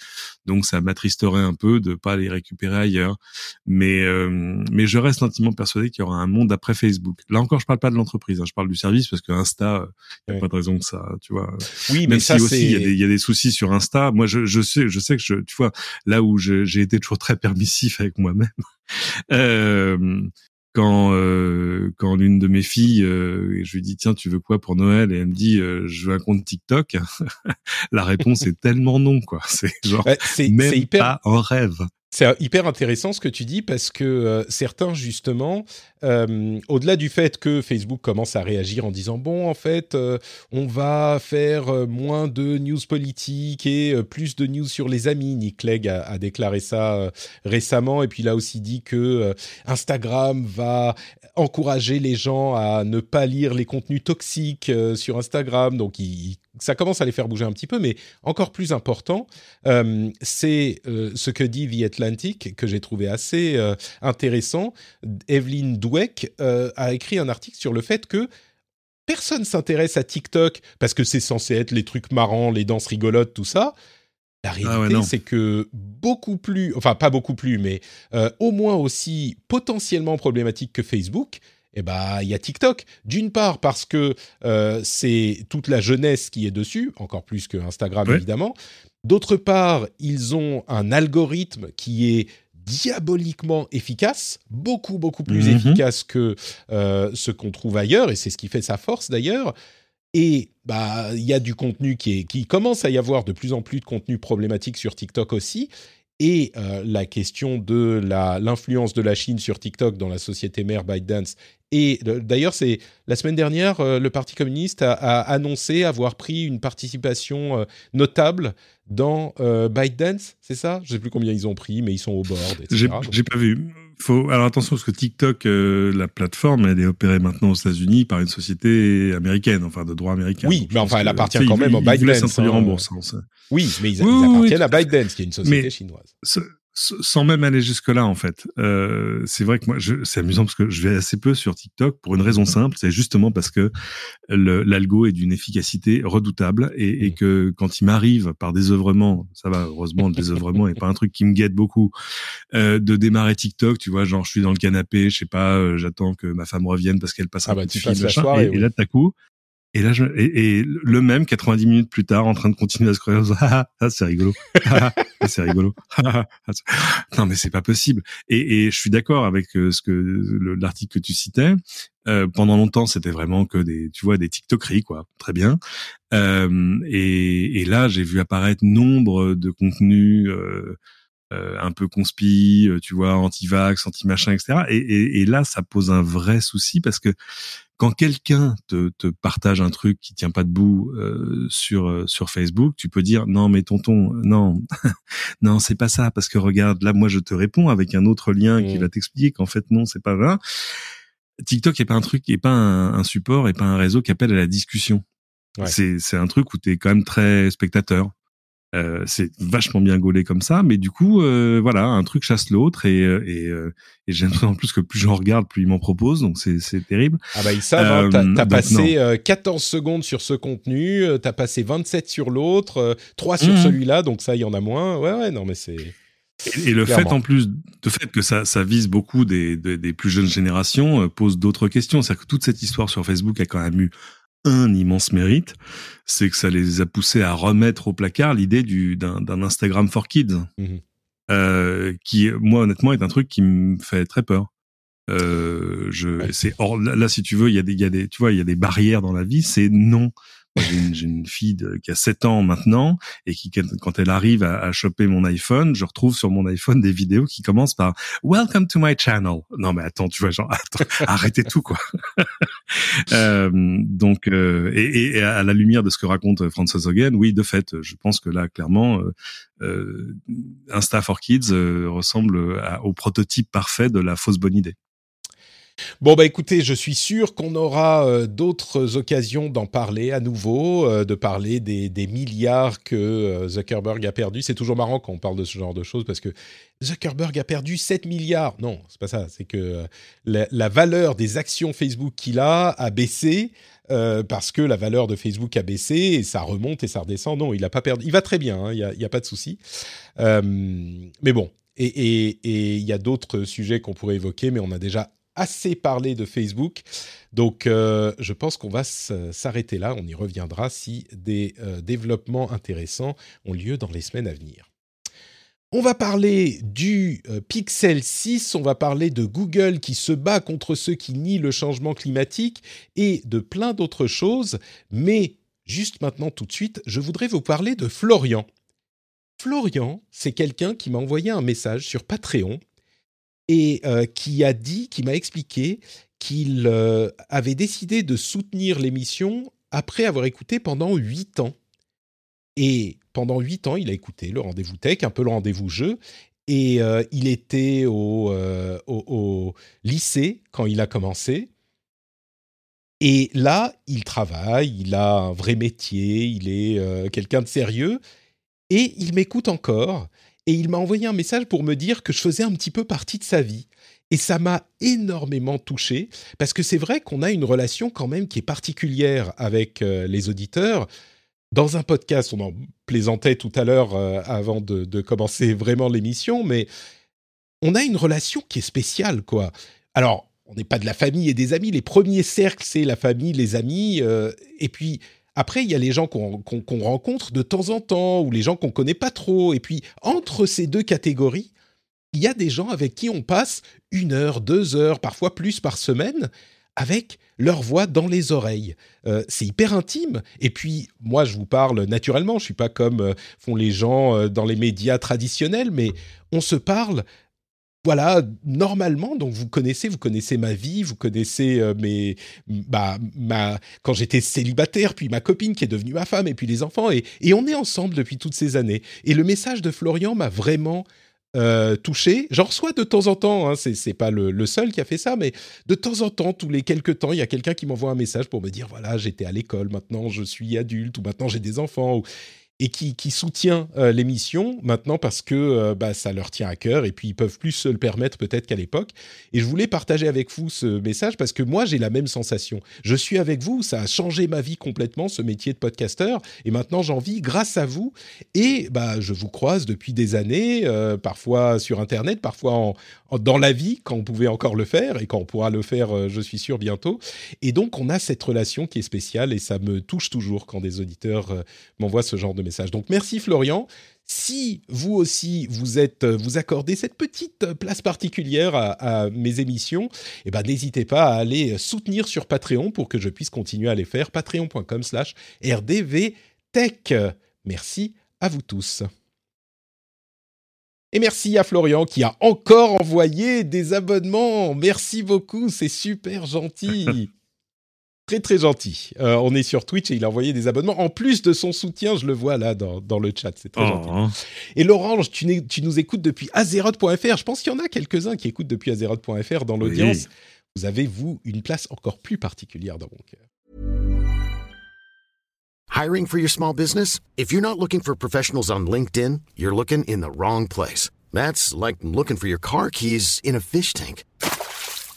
Donc, ça m'attristerait un peu de pas les récupérer ailleurs. Mais je reste intimement persuadé qu'il y aura un monde après Facebook. Là encore, je parle pas de l'entreprise, hein, je parle du service parce que Insta, y a pas de raison que ça, tu vois. Oui, même mais si ça aussi c'est... il y a des soucis sur Insta. Moi, je sais que tu vois, là où j'ai été toujours très permissif avec moi-même. Quand l'une de mes filles, je lui dis tiens tu veux quoi pour Noël, et elle me dit je veux un compte TikTok, la réponse est tellement non, quoi. C'est genre c'est hyper... pas en rêve. C'est hyper intéressant ce que tu dis parce que certains justement, au-delà du fait que Facebook commence à réagir en disant bon en fait on va faire moins de news politiques et plus de news sur les amis. Nick Clegg a déclaré ça récemment et puis il a aussi dit que Instagram va encourager les gens à ne pas lire les contenus toxiques sur Instagram. Donc ça commence à les faire bouger un petit peu, mais encore plus important, c'est ce que dit The Atlantic, que j'ai trouvé assez intéressant. Evelyn Dweck a écrit un article sur le fait que personne s'intéresse à TikTok parce que c'est censé être les trucs marrants, les danses rigolotes, tout ça. La réalité, c'est que beaucoup plus, enfin pas beaucoup plus, mais au moins aussi potentiellement problématique que Facebook, eh ben, il y a TikTok. D'une part, parce que c'est toute la jeunesse qui est dessus, encore plus que Instagram, évidemment. D'autre part, ils ont un algorithme qui est diaboliquement efficace, beaucoup, beaucoup plus efficace que ce qu'on trouve ailleurs, et c'est ce qui fait sa force d'ailleurs. Et bah, il y a du contenu qui commence à y avoir de plus en plus de contenu problématique sur TikTok aussi. Et la question de l'influence de la Chine sur TikTok dans la société mère ByteDance. Et d'ailleurs, c'est la semaine dernière, le Parti communiste a annoncé avoir pris une participation notable dans ByteDance, c'est ça ? Je ne sais plus combien ils ont pris, mais ils sont au board, etc. J'ai pas vu. Alors attention, parce que TikTok, la plateforme, elle est opérée maintenant aux États-Unis par une société américaine, enfin de droit américain. Oui, mais enfin, elle appartient quand même au ByteDance. Ils voulaient s'introduire en bourse. Oui, mais ils appartiennent à ByteDance, qui est une société chinoise. Sans même aller jusque-là, en fait. C'est vrai que moi, c'est amusant parce que je vais assez peu sur TikTok pour une raison simple, c'est justement parce que l'algo est d'une efficacité redoutable et que quand il m'arrive par désœuvrement, ça va, heureusement, le désœuvrement n'est pas un truc qui me guette beaucoup, de démarrer TikTok, tu vois, genre je suis dans le canapé, je sais pas, j'attends que ma femme revienne parce qu'elle passe un petit film, machin, soirée, et là, tout à coup... Et là, le même 90 minutes plus tard, en train de continuer à scroller, ah, c'est rigolo, c'est rigolo. Non, mais c'est pas possible. Et je suis d'accord avec ce que l'article que tu citais. Pendant longtemps, c'était vraiment que des TikTokeries, quoi. Très bien. Et là, j'ai vu apparaître nombre de contenus un peu conspi, tu vois, anti-vax, anti-machin, etc. Et là, ça pose un vrai souci parce que quand quelqu'un te partage un truc qui tient pas debout sur Facebook, tu peux dire non mais tonton, non, non c'est pas ça parce que regarde là moi je te réponds avec un autre lien qui va t'expliquer qu'en fait non c'est pas vrai. TikTok est pas un truc, est pas un support, est pas un réseau qui appelle à la discussion. Ouais. C'est un truc où t'es quand même très spectateur. C'est vachement bien gaulé comme ça, mais du coup, voilà, un truc chasse l'autre et j'aime ça en plus que plus j'en regarde, plus ils m'en proposent, donc c'est terrible. Ah bah ils savent, t'as passé 14 secondes sur ce contenu, t'as passé 27 sur l'autre, 3 sur celui-là, donc ça, il y en a moins. Ouais, non mais c'est... Et le clairement. Fait en plus, le fait que ça vise beaucoup des plus jeunes générations pose d'autres questions, c'est-à-dire que toute cette histoire sur Facebook a quand même eu un immense mérite, c'est que ça les a poussés à remettre au placard l'idée d'un Instagram for kids, qui, moi, honnêtement, est un truc qui me fait très peur. Ouais. C'est or, là, si tu veux, il y a des barrières dans la vie, c'est non. J'ai une fille qui a 7 ans maintenant et qui, quand elle arrive à choper mon iPhone, je retrouve sur mon iPhone des vidéos qui commencent par « Welcome to my channel ». Non mais attends, tu vois, genre arrêtez tout quoi. Donc, à la lumière de ce que raconte Frances Haugen, oui, de fait, je pense que là, clairement, Insta for Kids ressemble au prototype parfait de la fausse bonne idée. Bon, bah écoutez, je suis sûr qu'on aura d'autres occasions d'en parler à nouveau, de parler des milliards que Zuckerberg a perdus. C'est toujours marrant quand on parle de ce genre de choses parce que Zuckerberg a perdu 7 milliards. Non, c'est pas ça. C'est que la valeur des actions Facebook qu'il a baissé parce que la valeur de Facebook a baissé et ça remonte et ça redescend. Non, il a pas perdu. Il va très bien, hein, il y a pas de souci. Mais bon, et il y a d'autres sujets qu'on pourrait évoquer, mais on a déjà assez parlé de Facebook, donc je pense qu'on va s'arrêter là, on y reviendra si des développements intéressants ont lieu dans les semaines à venir. On va parler du Pixel 6, on va parler de Google qui se bat contre ceux qui nient le changement climatique et de plein d'autres choses, mais juste maintenant tout de suite, je voudrais vous parler de Florian. Florian, c'est quelqu'un qui m'a envoyé un message sur Patreon et qui m'a expliqué qu'il avait décidé de soutenir l'émission après avoir écouté pendant 8 ans. Et pendant 8 ans, il a écouté le Rendez-vous Tech, un peu le Rendez-vous Jeu, et il était au lycée quand il a commencé. Et là, il travaille, il a un vrai métier, il est quelqu'un de sérieux, et il m'écoute encore. Et il m'a envoyé un message pour me dire que je faisais un petit peu partie de sa vie. Et ça m'a énormément touché, parce que c'est vrai qu'on a une relation quand même qui est particulière avec les auditeurs. Dans un podcast, on en plaisantait tout à l'heure avant de commencer vraiment l'émission, mais on a une relation qui est spéciale, quoi. Alors, on n'est pas de la famille et des amis. Les premiers cercles, c'est la famille, les amis, et puis... Après, il y a les gens qu'on rencontre de temps en temps ou les gens qu'on ne connaît pas trop. Et puis, entre ces deux catégories, il y a des gens avec qui on passe 1 heure, 2 heures, parfois plus par semaine, avec leur voix dans les oreilles. C'est hyper intime. Et puis, moi, je vous parle naturellement. Je ne suis pas comme font les gens dans les médias traditionnels, mais on se parle... Voilà, normalement, donc vous connaissez ma vie, vous connaissez quand j'étais célibataire, puis ma copine qui est devenue ma femme, et puis les enfants, et on est ensemble depuis toutes ces années. Et le message de Florian m'a vraiment touché. J'en reçois de temps en temps, hein, c'est pas le seul qui a fait ça, mais de temps en temps, tous les quelques temps, il y a quelqu'un qui m'envoie un message pour me dire, voilà, j'étais à l'école, maintenant je suis adulte, ou maintenant j'ai des enfants, ou... et qui soutient l'émission maintenant parce que ça leur tient à cœur et puis ils peuvent plus se le permettre peut-être qu'à l'époque. Et je voulais partager avec vous ce message parce que moi, j'ai la même sensation. Je suis avec vous, ça a changé ma vie complètement, ce métier de podcasteur, et maintenant j'en vis grâce à vous. Et je vous croise depuis des années, parfois sur Internet, parfois dans la vie, quand on pouvait encore le faire et quand on pourra le faire, je suis sûr, bientôt. Et donc, on a cette relation qui est spéciale et ça me touche toujours quand des auditeurs m'envoient ce genre de message. Donc, merci Florian. Si vous aussi, vous accordez cette petite place particulière à mes émissions, eh ben, n'hésitez pas à aller soutenir sur Patreon pour que je puisse continuer à les faire. Patreon.com/RDVTech. Merci à vous tous. Et merci à Florian qui a encore envoyé des abonnements. Merci beaucoup, c'est super gentil. Très, très gentil. On est sur Twitch et il a envoyé des abonnements. En plus de son soutien, je le vois là dans le chat. C'est très gentil. Et Laurence, tu nous écoutes depuis azeroth.fr. Je pense qu'il y en a quelques-uns qui écoutent depuis azeroth.fr dans l'audience. Oui. Vous avez, vous, une place encore plus particulière dans mon cœur. Hiring for your small business? If you're not looking for professionals on LinkedIn, you're looking in the wrong place. That's like looking for your car keys in a fish tank.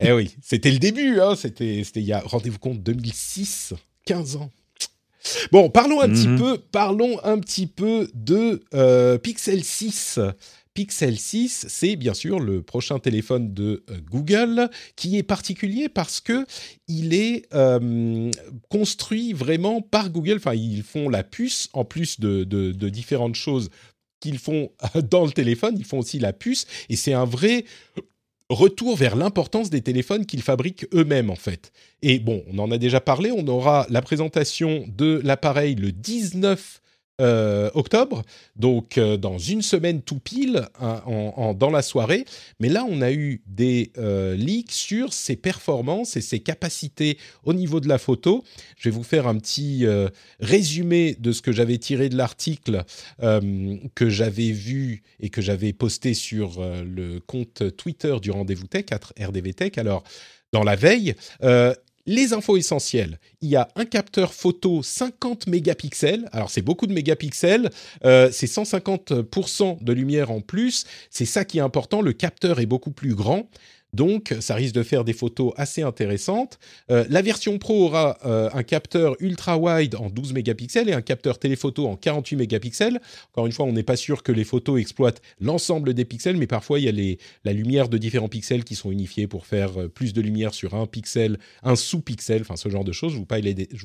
Eh oui, c'était le début, hein. C'était il y a, rendez-vous compte, 2006, 15 ans. Bon, parlons un petit peu de Pixel 6. Pixel 6, c'est bien sûr le prochain téléphone de Google, qui est particulier parce qu'il est construit vraiment par Google. Enfin, ils font la puce, en plus de différentes choses qu'ils font dans le téléphone, ils font aussi la puce, et c'est un vrai retour vers l'importance des téléphones qu'ils fabriquent eux-mêmes, en fait. Et bon, on en a déjà parlé, on aura la présentation de l'appareil le 19 octobre, donc dans une semaine tout pile, hein, dans la soirée. Mais là, on a eu des leaks sur ses performances et ses capacités au niveau de la photo. Je vais vous faire un petit résumé de ce que j'avais tiré de l'article que j'avais vu et que j'avais posté sur le compte Twitter du Rendez-vous Tech, @RDVTech. Alors, dans la veille... les infos essentielles, il y a un capteur photo 50 mégapixels, alors c'est beaucoup de mégapixels, c'est 150% de lumière en plus, c'est ça qui est important, le capteur est beaucoup plus grand, donc ça risque de faire des photos assez intéressantes. La version Pro aura un capteur ultra-wide en 12 mégapixels et un capteur téléphoto en 48 mégapixels. Encore une fois, on n'est pas sûr que les photos exploitent l'ensemble des pixels, mais parfois il y a la lumière de différents pixels qui sont unifiés pour faire plus de lumière sur un pixel, un sous-pixel, enfin ce genre de choses. Je vous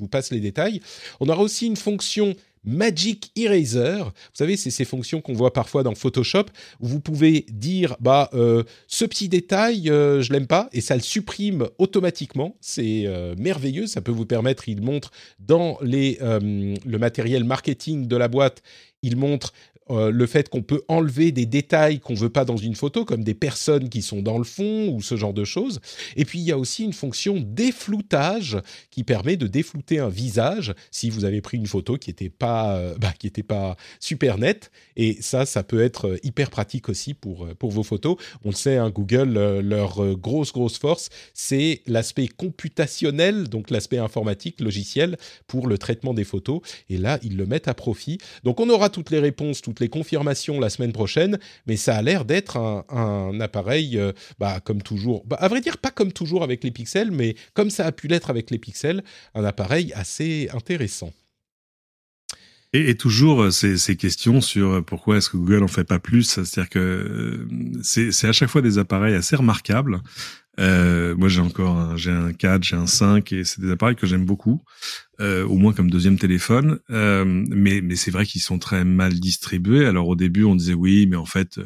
passe les détails. On aura aussi une fonction Magic Eraser, vous savez, c'est ces fonctions qu'on voit parfois dans Photoshop où vous pouvez dire ce petit détail, je l'aime pas, et ça le supprime automatiquement. C'est merveilleux, ça peut vous permettre, il montre dans le matériel marketing de la boîte, il montre le fait qu'on peut enlever des détails qu'on veut pas dans une photo, comme des personnes qui sont dans le fond ou ce genre de choses. Et puis, il y a aussi une fonction défloutage qui permet de déflouter un visage si vous avez pris une photo qui n'était pas, pas super nette. Et ça peut être hyper pratique aussi pour vos photos. On le sait, hein, Google, leur grosse force, c'est l'aspect computationnel, donc l'aspect informatique, logiciel, pour le traitement des photos. Et là, ils le mettent à profit. Donc, on aura toutes les réponses, toutes les confirmations la semaine prochaine, mais ça a l'air d'être un appareil comme toujours, à vrai dire pas comme toujours avec les pixels, mais comme ça a pu l'être avec les pixels, un appareil assez intéressant. Et toujours ces questions sur pourquoi est-ce que Google en fait pas plus, c'est-à-dire que c'est à chaque fois des appareils assez remarquables. Moi j'ai un 4, j'ai un 5 et c'est des appareils que j'aime beaucoup, au moins comme deuxième téléphone. Mais c'est vrai qu'ils sont très mal distribués. Alors au début on disait oui, mais en fait,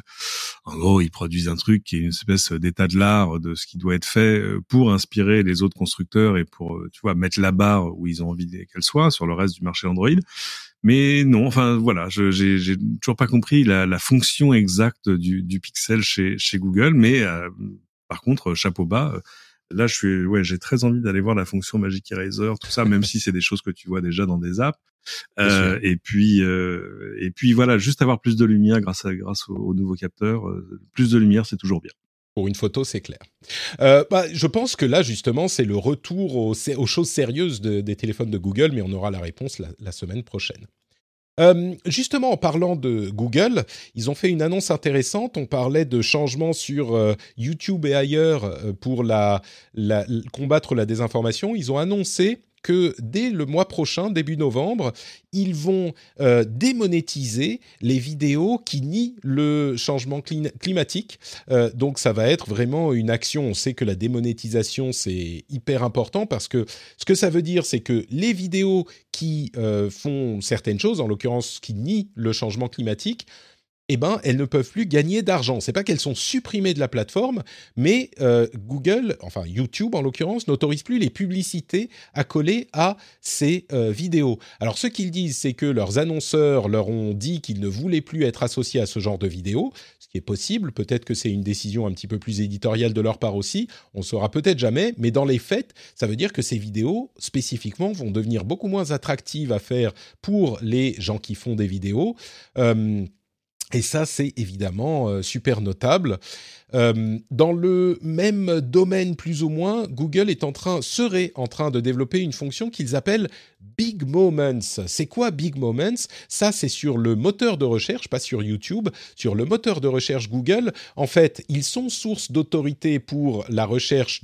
en gros ils produisent un truc qui est une espèce d'état de l'art de ce qui doit être fait pour inspirer les autres constructeurs et pour, tu vois, mettre la barre où ils ont envie qu'elle soit sur le reste du marché Android. Mais non, enfin voilà, j'ai toujours pas compris la fonction exacte du Pixel chez Google, mais par contre, chapeau bas. Là, j'ai très envie d'aller voir la fonction Magic Eraser, tout ça, même si c'est des choses que tu vois déjà dans des apps. Et puis voilà, juste avoir plus de lumière grâce aux nouveaux capteurs. Plus de lumière, c'est toujours bien. Pour une photo, c'est clair. Je pense que là, justement, c'est le retour aux choses sérieuses des téléphones de Google, mais on aura la réponse la semaine prochaine. Justement, en parlant de Google, ils ont fait une annonce intéressante. On parlait de changements sur YouTube et ailleurs pour combattre la désinformation. Ils ont annoncé que dès le mois prochain, début novembre, ils vont démonétiser les vidéos qui nient le changement climatique. Donc, ça va être vraiment une action. On sait que la démonétisation, c'est hyper important parce que ce que ça veut dire, c'est que les vidéos qui font certaines choses, en l'occurrence qui nient le changement climatique, elles ne peuvent plus gagner d'argent. C'est pas qu'elles sont supprimées de la plateforme, mais YouTube en l'occurrence, n'autorise plus les publicités accolées à ces vidéos. Alors ce qu'ils disent, c'est que leurs annonceurs leur ont dit qu'ils ne voulaient plus être associés à ce genre de vidéos, ce qui est possible. Peut-être que c'est une décision un petit peu plus éditoriale de leur part aussi. On ne saura peut-être jamais, mais dans les faits, ça veut dire que ces vidéos, spécifiquement, vont devenir beaucoup moins attractives à faire pour les gens qui font des vidéos. Et ça, c'est évidemment super notable. Dans le même domaine, plus ou moins, Google serait en train de développer une fonction qu'ils appellent Big Moments. C'est quoi Big Moments ? Ça, c'est sur le moteur de recherche, pas sur YouTube, sur le moteur de recherche Google. En fait, ils sont source d'autorité pour la recherche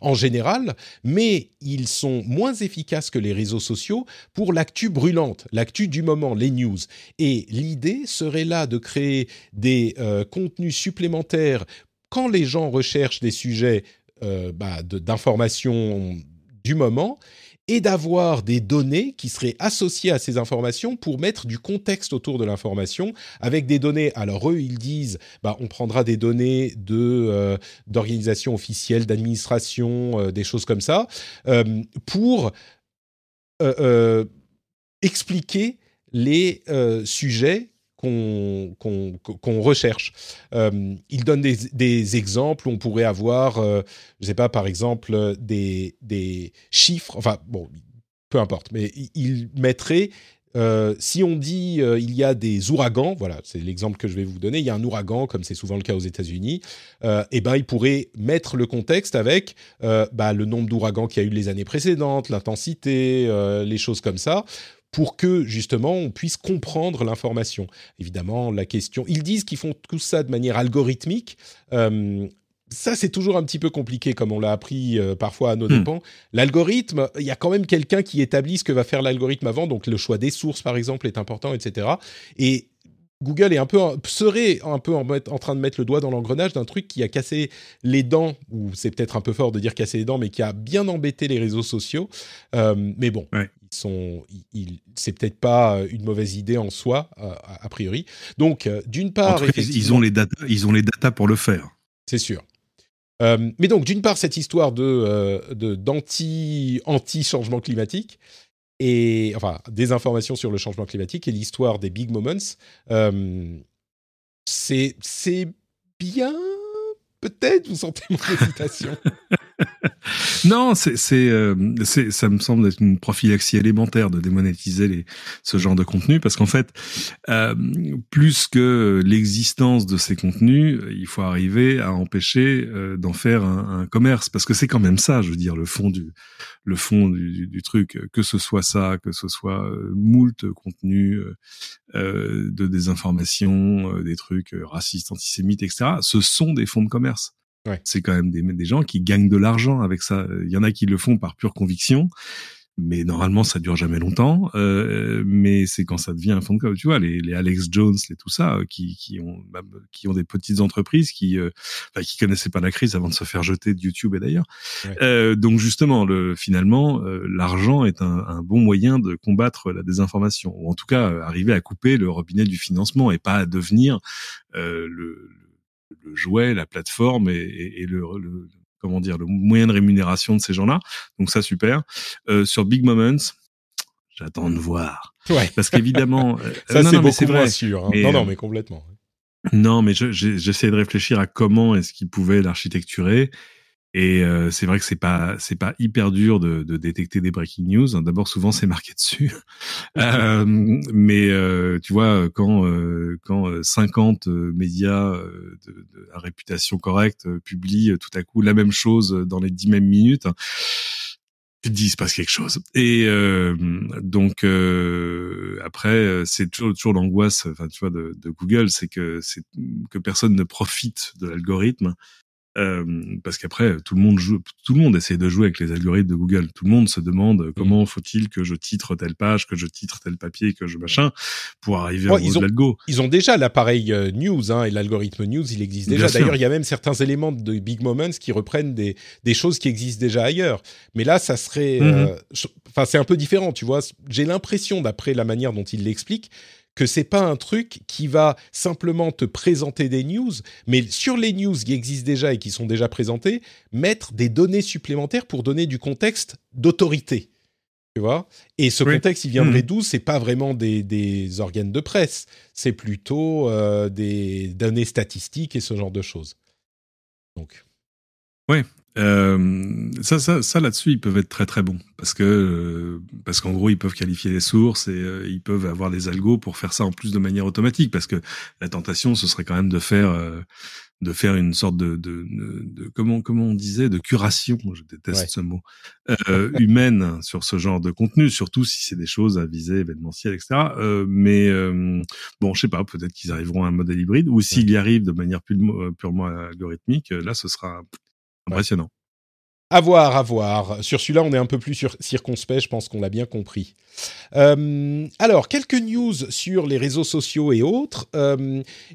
en général, mais ils sont moins efficaces que les réseaux sociaux pour l'actu brûlante, l'actu du moment, les news. Et l'idée serait là de créer des contenus supplémentaires quand les gens recherchent des sujets d'information du moment, et d'avoir des données qui seraient associées à ces informations pour mettre du contexte autour de l'information avec des données. Alors eux, ils disent, on prendra des données d'organisations officielles, d'administration, des choses comme ça, pour expliquer les sujets qu'on recherche. Il donne des exemples. On pourrait avoir, par exemple, des chiffres. Peu importe. Mais il mettrait, si on dit il y a des ouragans, voilà, c'est l'exemple que je vais vous donner, il y a un ouragan, comme c'est souvent le cas aux États-Unis, il pourrait mettre le contexte avec le nombre d'ouragans qu'il y a eu les années précédentes, l'intensité, les choses comme ça, pour que, justement, on puisse comprendre l'information. Évidemment, la question... Ils disent qu'ils font tout ça de manière algorithmique. Ça, c'est toujours un petit peu compliqué, comme on l'a appris parfois à nos dépens. L'algorithme, il y a quand même quelqu'un qui établit ce que va faire l'algorithme avant. Donc, le choix des sources, par exemple, est important, etc. Et Google serait un peu en train de mettre le doigt dans l'engrenage d'un truc qui a cassé les dents, ou c'est peut-être un peu fort de dire casser les dents, mais qui a bien embêté les réseaux sociaux. Mais bon, ouais. C'est peut-être pas une mauvaise idée en soi, a priori. Donc, d'une part... En tout cas, ils ont les data pour le faire. C'est sûr. Mais donc, d'une part, cette histoire d'anti-changement climatique... des informations sur le changement climatique et l'histoire des big moments, c'est bien, peut-être, vous sentez mon hésitation. Non, ça me semble être une prophylaxie élémentaire de démonétiser ce genre de contenu, parce qu'en fait, plus que l'existence de ces contenus, il faut arriver à empêcher d'en faire un commerce, parce que c'est quand même ça, je veux dire, le fond du truc, que ce soit moult contenus de désinformation, des trucs racistes, antisémites, etc. Ce sont des fonds de commerce. Ouais. C'est quand même des gens qui gagnent de l'argent avec ça. Il y en a qui le font par pure conviction. mais normalement ça dure jamais longtemps, mais c'est quand ça devient un fond de commerce, tu vois, les Alex Jones, les tout ça, qui ont des petites entreprises qui connaissaient pas la crise avant de se faire jeter de YouTube et d'ailleurs. Ouais. Donc justement, finalement, l'argent est un bon moyen de combattre la désinformation, ou en tout cas arriver à couper le robinet du financement et pas à devenir le jouet, la plateforme et le comment dire, le moyen de rémunération de ces gens-là. Donc ça, super. Sur Big Moments, j'attends de voir. Ouais. Parce qu'évidemment... ça, non, c'est non, beaucoup c'est moins sûr. Hein. Non, mais complètement. Non, mais j'essayais de réfléchir à comment est-ce qu'ils pouvaient l'architecturer. Et c'est vrai que c'est pas hyper dur de détecter des breaking news. D'abord, souvent, c'est marqué dessus. Mais tu vois, quand 50 médias de à réputation correcte publient tout à coup la même chose dans les 10 mêmes minutes, tu te dis, il se passe quelque chose. Et donc après, c'est toujours l'angoisse, enfin tu vois, de Google, c'est que personne ne profite de l'algorithme. Parce qu'après tout le monde essaie de jouer avec les algorithmes de Google. Tout le monde se demande comment faut-il que je titre telle page, que je titre tel papier, que je machin pour arriver au bout de l'algo. Ils ont déjà l'appareil news, hein, et l'algorithme news, il existe déjà. D'ailleurs, il y a même certains éléments de Big Moments qui reprennent des choses qui existent déjà ailleurs. Mais là, ça serait, c'est un peu différent, tu vois. J'ai l'impression, d'après la manière dont ils l'expliquent, que c'est pas un truc qui va simplement te présenter des news, mais sur les news qui existent déjà et qui sont déjà présentées, mettre des données supplémentaires pour donner du contexte d'autorité, tu vois. Et ce contexte, il viendrait d'où? C'est pas vraiment des organes de presse, c'est plutôt des données statistiques et ce genre de choses. Donc. Ouais. Ça là-dessus ils peuvent être très très bons parce qu'en gros ils peuvent qualifier les sources et ils peuvent avoir des algos pour faire ça en plus de manière automatique, parce que la tentation ce serait quand même de faire une sorte de comment on disait, de curation, je déteste ce mot, humaine sur ce genre de contenu, surtout si c'est des choses à visée événementielle, etc. Je sais pas, peut-être qu'ils arriveront à un modèle hybride, ou s'ils y arrivent de manière purement algorithmique, là ce sera impressionnant. À voir. Sur celui-là, on est un peu plus circonspect, je pense qu'on l'a bien compris. Alors, quelques news sur les réseaux sociaux et autres.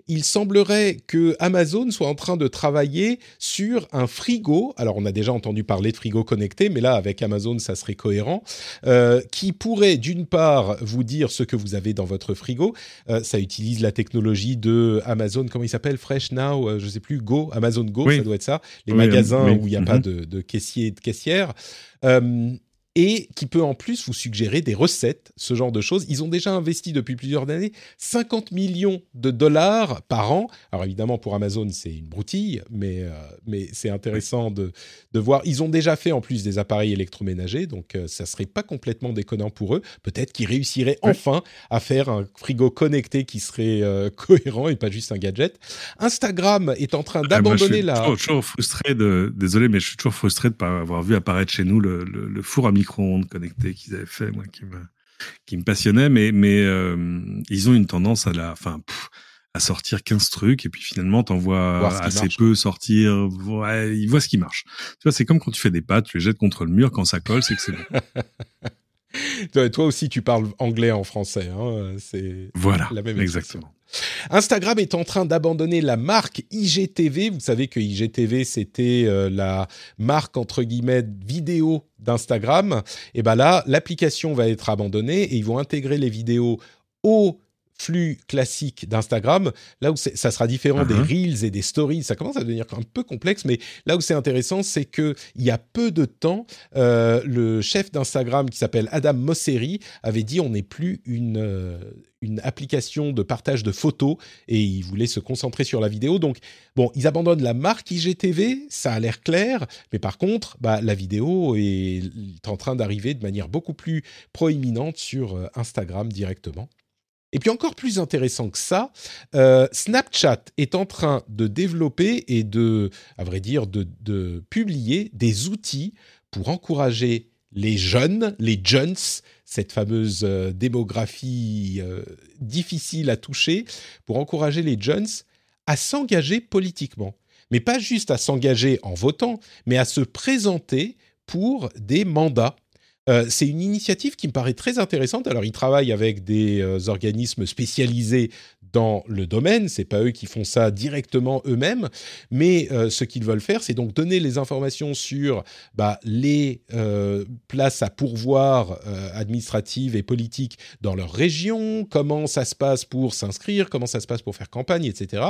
Il semblerait que Amazon soit en train de travailler sur un frigo. Alors, on a déjà entendu parler de frigo connecté, mais là, avec Amazon, ça serait cohérent. Qui pourrait, d'une part, vous dire ce que vous avez dans votre frigo. Ça utilise la technologie de Amazon, comment il s'appelle, Fresh Now, je ne sais plus, Go, Amazon Go, ça doit être ça. Les magasins où il n'y a pas de caissier et de caissière, et qui peut en plus vous suggérer des recettes, ce genre de choses. Ils ont déjà investi depuis plusieurs années 50 millions de dollars par an. Alors évidemment, pour Amazon, c'est une broutille, mais c'est intéressant de voir. Ils ont déjà fait en plus des appareils électroménagers, donc ça ne serait pas complètement déconnant pour eux. Peut-être qu'ils réussiraient enfin à faire un frigo connecté qui serait cohérent et pas juste un gadget. Instagram est en train d'abandonner la... Je suis toujours frustré de ne pas avoir vu apparaître chez nous le four à micro-ondes connecté qu'ils avaient fait, moi, qui me passionnait, mais ils ont une tendance à sortir 15 trucs, et puis finalement, t'en vois assez peu sortir. Ouais, ils voient ce qui marche. Tu vois, c'est comme quand tu fais des pâtes, tu les jettes contre le mur, quand ça colle, c'est que c'est bon. Toi aussi, tu parles anglais en français, hein, c'est la même exactement. Chose. Instagram est en train d'abandonner la marque IGTV. Vous savez que IGTV, c'était la marque, entre guillemets, vidéo d'Instagram. Et bien là, l'application va être abandonnée et ils vont intégrer les vidéos au flux classique d'Instagram. Là où ça sera différent des Reels et des Stories, ça commence à devenir un peu complexe, mais là où c'est intéressant, c'est qu'il y a peu de temps, le chef d'Instagram, qui s'appelle Adam Mosseri, avait dit « on n'est plus une application de partage de photos » et il voulait se concentrer sur la vidéo. Donc, bon, ils abandonnent la marque IGTV, ça a l'air clair, mais par contre, la vidéo est en train d'arriver de manière beaucoup plus proéminente sur Instagram directement. Et puis encore plus intéressant que ça, Snapchat est en train de développer et de publier des outils pour encourager les jeunes, les jeunes, cette fameuse démographie difficile à toucher, pour encourager les jeunes à s'engager politiquement. Mais pas juste à s'engager en votant, mais à se présenter pour des mandats. C'est une initiative qui me paraît très intéressante. Alors, ils travaillent avec des organismes spécialisés dans le domaine. C'est pas eux qui font ça directement eux-mêmes, mais ce qu'ils veulent faire, c'est donc donner les informations sur les places à pourvoir administratives et politiques dans leur région, comment ça se passe pour s'inscrire, comment ça se passe pour faire campagne, etc.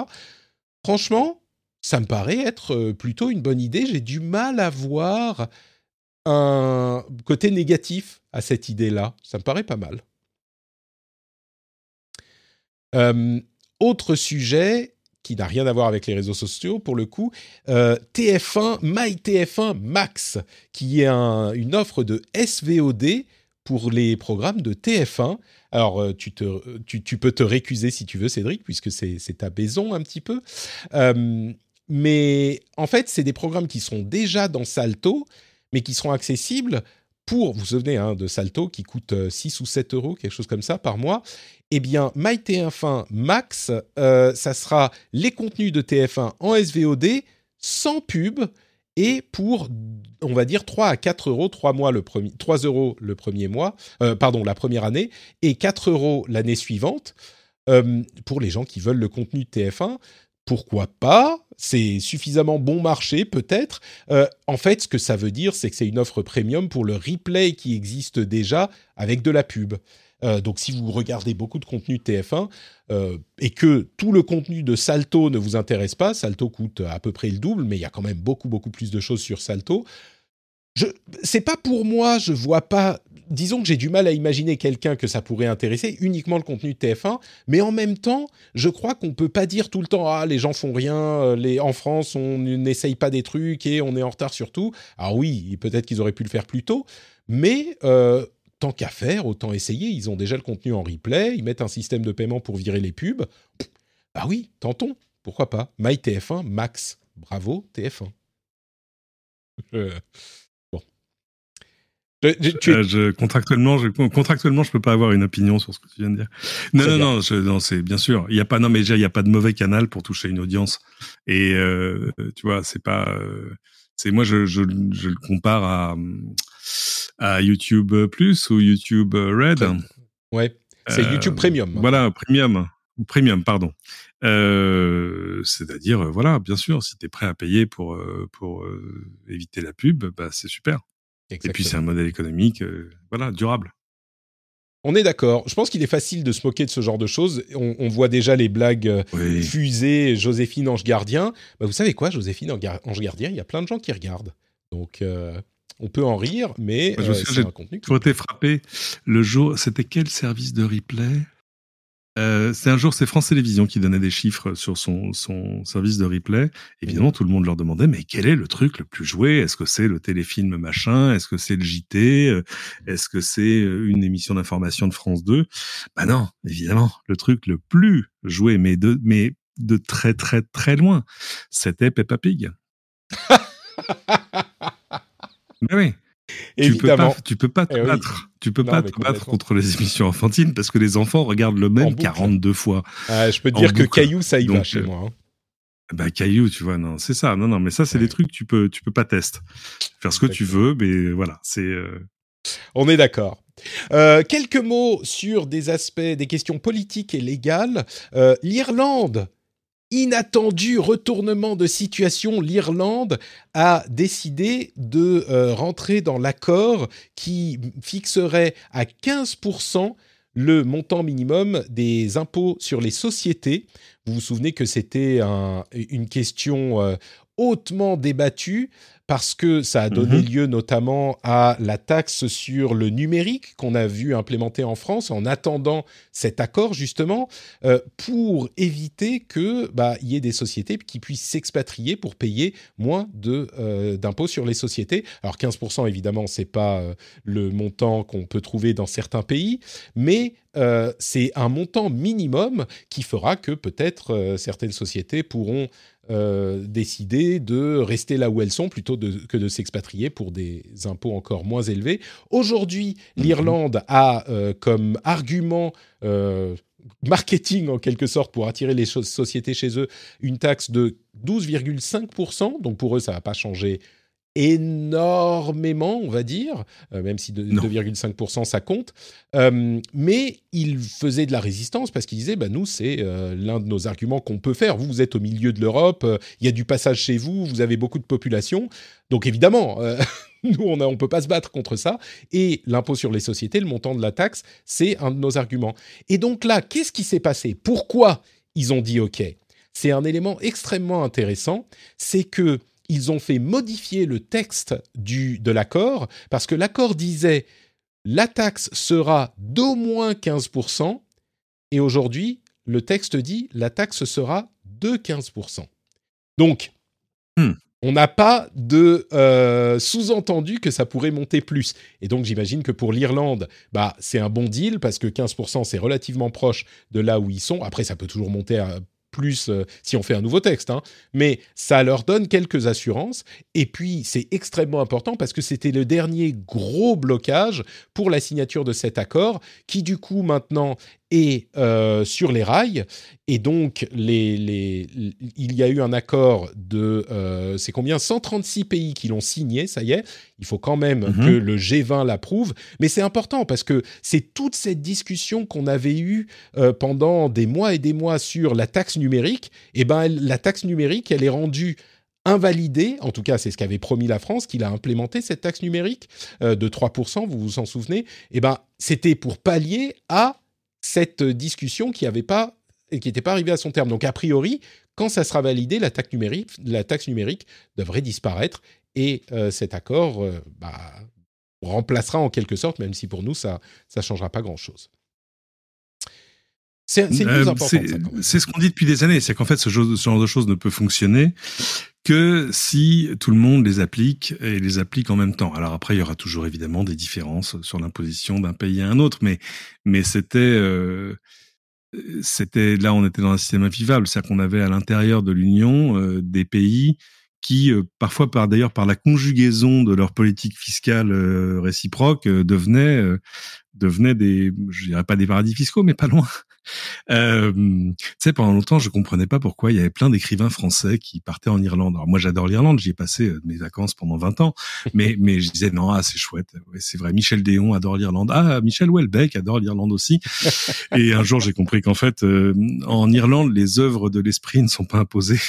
Franchement, ça me paraît être plutôt une bonne idée. J'ai du mal à voir un côté négatif à cette idée-là. Ça me paraît pas mal. Autre sujet qui n'a rien à voir avec les réseaux sociaux, pour le coup, TF1, MyTF1 Max, qui est une offre de SVOD pour les programmes de TF1. Alors, tu peux te récuser si tu veux, Cédric, puisque c'est ta maison un petit peu. Mais en fait, c'est des programmes qui seront déjà dans Salto, mais qui seront accessibles pour, vous vous souvenez de Salto, qui coûte 6 ou 7 euros, quelque chose comme ça, par mois. Eh bien, MyTF1 Max, ça sera les contenus de TF1 en SVOD, sans pub, et pour, on va dire, 3 à 4 euros, 3 euros le premier mois, la première année, et 4 euros l'année suivante, pour les gens qui veulent le contenu de TF1. Pourquoi pas ? C'est suffisamment bon marché, peut-être. En fait, ce que ça veut dire, c'est que c'est une offre premium pour le replay qui existe déjà avec de la pub. Donc, si vous regardez beaucoup de contenu de TF1 et que tout le contenu de Salto ne vous intéresse pas, Salto coûte à peu près le double, mais il y a quand même beaucoup, beaucoup plus de choses sur Salto. C'est pas pour moi, je vois pas... Disons que j'ai du mal à imaginer quelqu'un que ça pourrait intéresser, uniquement le contenu de TF1, mais en même temps, je crois qu'on ne peut pas dire tout le temps « Ah, les gens font rien, en France, on n'essaye pas des trucs et on est en retard sur tout. » Alors oui, peut-être qu'ils auraient pu le faire plus tôt, mais tant qu'à faire, autant essayer. Ils ont déjà le contenu en replay, ils mettent un système de paiement pour virer les pubs. Ah oui, tentons, pourquoi pas. MyTF1 Max, bravo TF1. Contractuellement, je peux pas avoir une opinion sur ce que tu viens de dire. Non, c'est bien sûr. Il y a pas, non, mais déjà, il y a pas de mauvais canal pour toucher une audience. Et tu vois, c'est pas. C'est moi, je le compare à YouTube Plus ou YouTube Red. Ouais. C'est YouTube Premium. Voilà, Premium, pardon. C'est-à-dire, voilà, bien sûr, si t'es prêt à payer pour éviter la pub, c'est super. Exactement. Et puis, c'est un modèle économique durable. On est d'accord. Je pense qu'il est facile de se moquer de ce genre de choses. On voit déjà les blagues fusées. Joséphine Ange Gardien. Vous savez quoi, Joséphine Ange Gardien, il y a plein de gens qui regardent. Donc, on peut en rire, mais c'est un contenu. J'ai été frappé le jour... C'était quel service de replay ? C'est un jour, c'est France Télévisions qui donnait des chiffres sur son service de replay. Évidemment, tout le monde leur demandait, mais quel est le truc le plus joué ? Est-ce que c'est le téléfilm machin ? Est-ce que c'est le JT ? Est-ce que c'est une émission d'information de France 2 ? Non, évidemment, le truc le plus joué, mais de très, très, très loin, c'était Peppa Pig. Mais oui. Évidemment. Tu peux pas te battre contre les émissions enfantines parce que les enfants regardent le même 42 fois. Je peux te dire que Caillou, ça y va chez moi. Caillou, tu vois, non, c'est ça. Non, mais ça, c'est des trucs que tu peux pas tester. Faire ce que tu veux, mais voilà, c'est... On est d'accord. Quelques mots sur des aspects, des questions politiques et légales. L'Irlande... Inattendu retournement de situation, l'Irlande a décidé de rentrer dans l'accord qui fixerait à 15% le montant minimum des impôts sur les sociétés. Vous vous souvenez que c'était une question hautement débattue parce que ça a donné lieu notamment à la taxe sur le numérique qu'on a vu implémenter en France en attendant cet accord justement pour éviter que y ait des sociétés qui puissent s'expatrier pour payer moins d'impôts sur les sociétés. Alors 15% évidemment, c'est pas le montant qu'on peut trouver dans certains pays, mais c'est un montant minimum qui fera que peut-être certaines sociétés pourront décider de rester là où elles sont plutôt que de s'expatrier pour des impôts encore moins élevés. Aujourd'hui, l'Irlande a comme argument marketing en quelque sorte pour attirer les sociétés chez eux une taxe de 12,5%. Donc pour eux, ça ne va pas changer énormément, on va dire, même si 2,5% ça compte, mais il faisait de la résistance parce qu'il disait bah, « nous, c'est l'un de nos arguments qu'on peut faire, vous, vous êtes au milieu de l'Europe, il y a du passage chez vous, vous avez beaucoup de population, donc évidemment, nous, on ne peut pas se battre contre ça, et l'impôt sur les sociétés, le montant de la taxe, c'est un de nos arguments. » Et donc là, qu'est-ce qui s'est passé? Pourquoi ils ont dit « ok » ? C'est un élément extrêmement intéressant, c'est que ils ont fait modifier le texte de l'accord, parce que l'accord disait « la taxe sera d'au moins 15% », et aujourd'hui, le texte dit « la taxe sera de 15%. ». Donc, on n'a pas de sous-entendu que ça pourrait monter plus. Et donc, j'imagine que pour l'Irlande, bah, c'est un bon deal, parce que 15%, c'est relativement proche de là où ils sont. Après, ça peut toujours monter à plus si on fait un nouveau texte, hein. Mais ça leur donne quelques assurances. Et puis, c'est extrêmement important parce que c'était le dernier gros blocage pour la signature de cet accord qui, du coup, maintenant est sur les rails. Et donc, il y a eu un accord de... c'est combien ? 136 pays qui l'ont signé, ça y est. Il faut quand même que le G20 l'approuve. Mais c'est important parce que c'est toute cette discussion qu'on avait eue pendant des mois et des mois sur la taxe numérique. Eh ben, la taxe numérique, elle est rendue invalidée. En tout cas, c'est ce qu'avait promis la France, qu'il a implémenté cette taxe numérique de 3%, vous vous en souvenez. Eh ben, c'était pour pallier à cette discussion qui n'était pas arrivée à son terme. Donc, a priori, quand ça sera validé, la taxe numérique devrait disparaître et cet accord remplacera en quelque sorte, même si pour nous, ça ne changera pas grand-chose. C'est une chose importante. C'est ce qu'on dit depuis des années, c'est qu'en fait, ce genre de choses ne peut fonctionner que si tout le monde les applique et les applique en même temps. Alors après, il y aura toujours évidemment des différences sur l'imposition d'un pays à un autre, mais c'était là, on était dans un système invivable, c'est-à-dire qu'on avait à l'intérieur de l'Union des pays qui, parfois d'ailleurs par la conjugaison de leur politique fiscale réciproque, devenaient des, je dirais pas des paradis fiscaux, mais pas loin. Tu sais, pendant longtemps, je comprenais pas pourquoi il y avait plein d'écrivains français qui partaient en Irlande. Alors moi, j'adore l'Irlande, j'y ai passé mes vacances pendant 20 ans, mais je disais non, ah c'est chouette, ouais, c'est vrai. Michel Déon adore l'Irlande, ah Michel Houellebecq adore l'Irlande aussi. Et un jour, j'ai compris qu'en fait, en Irlande, les œuvres de l'esprit ne sont pas imposées.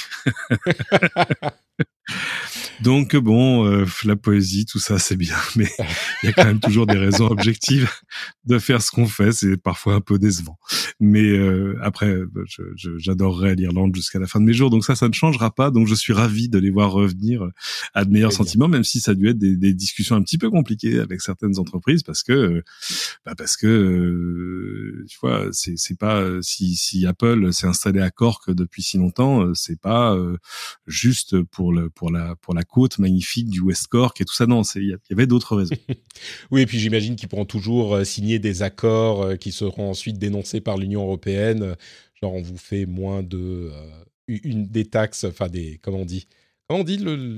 Donc bon, la poésie, tout ça, c'est bien, mais il y a quand même toujours des raisons objectives de faire ce qu'on fait. C'est parfois un peu décevant. Mais après, j'adorerais l'Irlande jusqu'à la fin de mes jours. Donc ça ne changera pas. Donc je suis ravi de les voir revenir à de meilleurs sentiments, même si ça a dû être des discussions un petit peu compliquées avec certaines entreprises, parce que tu vois, c'est pas si Apple s'est installé à Cork depuis si longtemps, c'est pas juste pour la côte magnifique du West Cork et tout ça. Non, il y avait d'autres raisons. Oui, et puis j'imagine qu'ils pourront toujours signer des accords qui seront ensuite dénoncés par l'Union européenne. Genre, on vous fait moins de... des taxes, enfin des... Comment on dit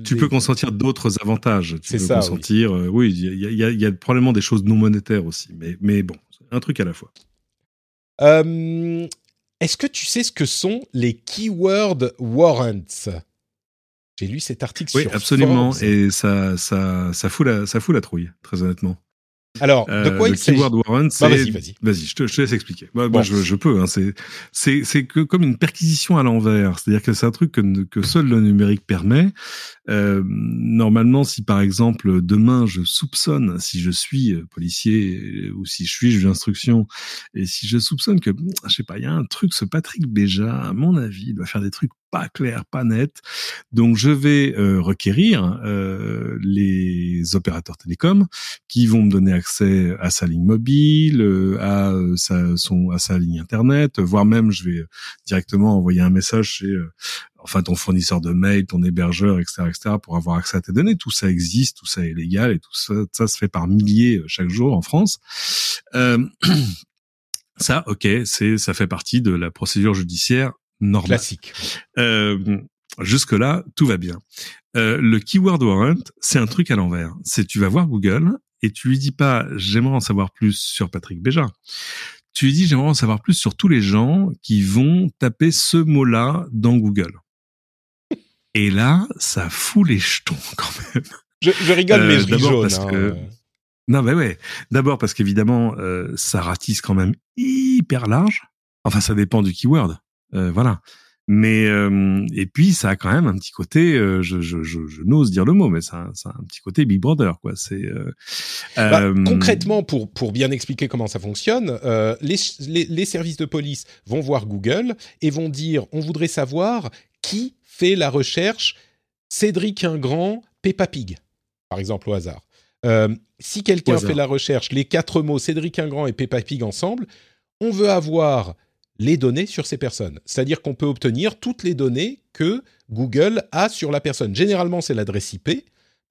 tu peux consentir d'autres avantages. Oui, il y a probablement des choses non monétaires aussi. Mais bon, un truc à la fois. Est-ce que tu sais ce que sont les keyword warrants ? J'ai lu cet article sur Forbes. Oui, absolument, et ça fout la trouille, très honnêtement. Alors, de quoi il s'agit ? Le keyword warrant, c'est... Vas-y, je te laisse expliquer. Je peux. Hein, c'est que comme une perquisition à l'envers. C'est-à-dire que c'est un truc que seul le numérique permet. Normalement, si par exemple, demain, je soupçonne, si je suis policier ou si je suis juge d'instruction, et si je soupçonne que, je sais pas, il y a un truc, ce Patrick Béja, à mon avis, il doit faire des trucs pas clair, pas net. Donc, je vais requérir les opérateurs télécoms qui vont me donner accès à sa ligne mobile, à sa ligne Internet, voire même, je vais directement envoyer un message chez ton fournisseur de mail, ton hébergeur, etc., pour avoir accès à tes données. Tout ça existe, tout ça est légal et tout ça se fait par milliers chaque jour en France. Ça, OK, ça fait partie de la procédure judiciaire normal. Classique. Jusque-là, tout va bien. Le keyword warrant, c'est un truc à l'envers. C'est tu vas voir Google et tu lui dis pas « j'aimerais en savoir plus sur Patrick Béja ». Tu lui dis « j'aimerais en savoir plus sur tous les gens qui vont taper ce mot-là dans Google ». Et là, ça fout les jetons quand même. Je rigole, mais je ris jaune. Parce que... Non, mais ouais. D'abord parce qu'évidemment, ça ratisse quand même hyper large. Enfin, ça dépend du keyword. Voilà. Mais et puis ça a quand même un petit côté, je n'ose dire le mot, mais ça a un petit côté Big Brother, quoi. C'est concrètement pour bien expliquer comment ça fonctionne, les services de police vont voir Google et vont dire on voudrait savoir qui fait la recherche Cédric Ingrand, Peppa Pig, par exemple au hasard. Si quelqu'un fait la recherche les quatre mots Cédric Ingrand et Peppa Pig ensemble, on veut avoir les données sur ces personnes. C'est-à-dire qu'on peut obtenir toutes les données que Google a sur la personne. Généralement, c'est l'adresse IP,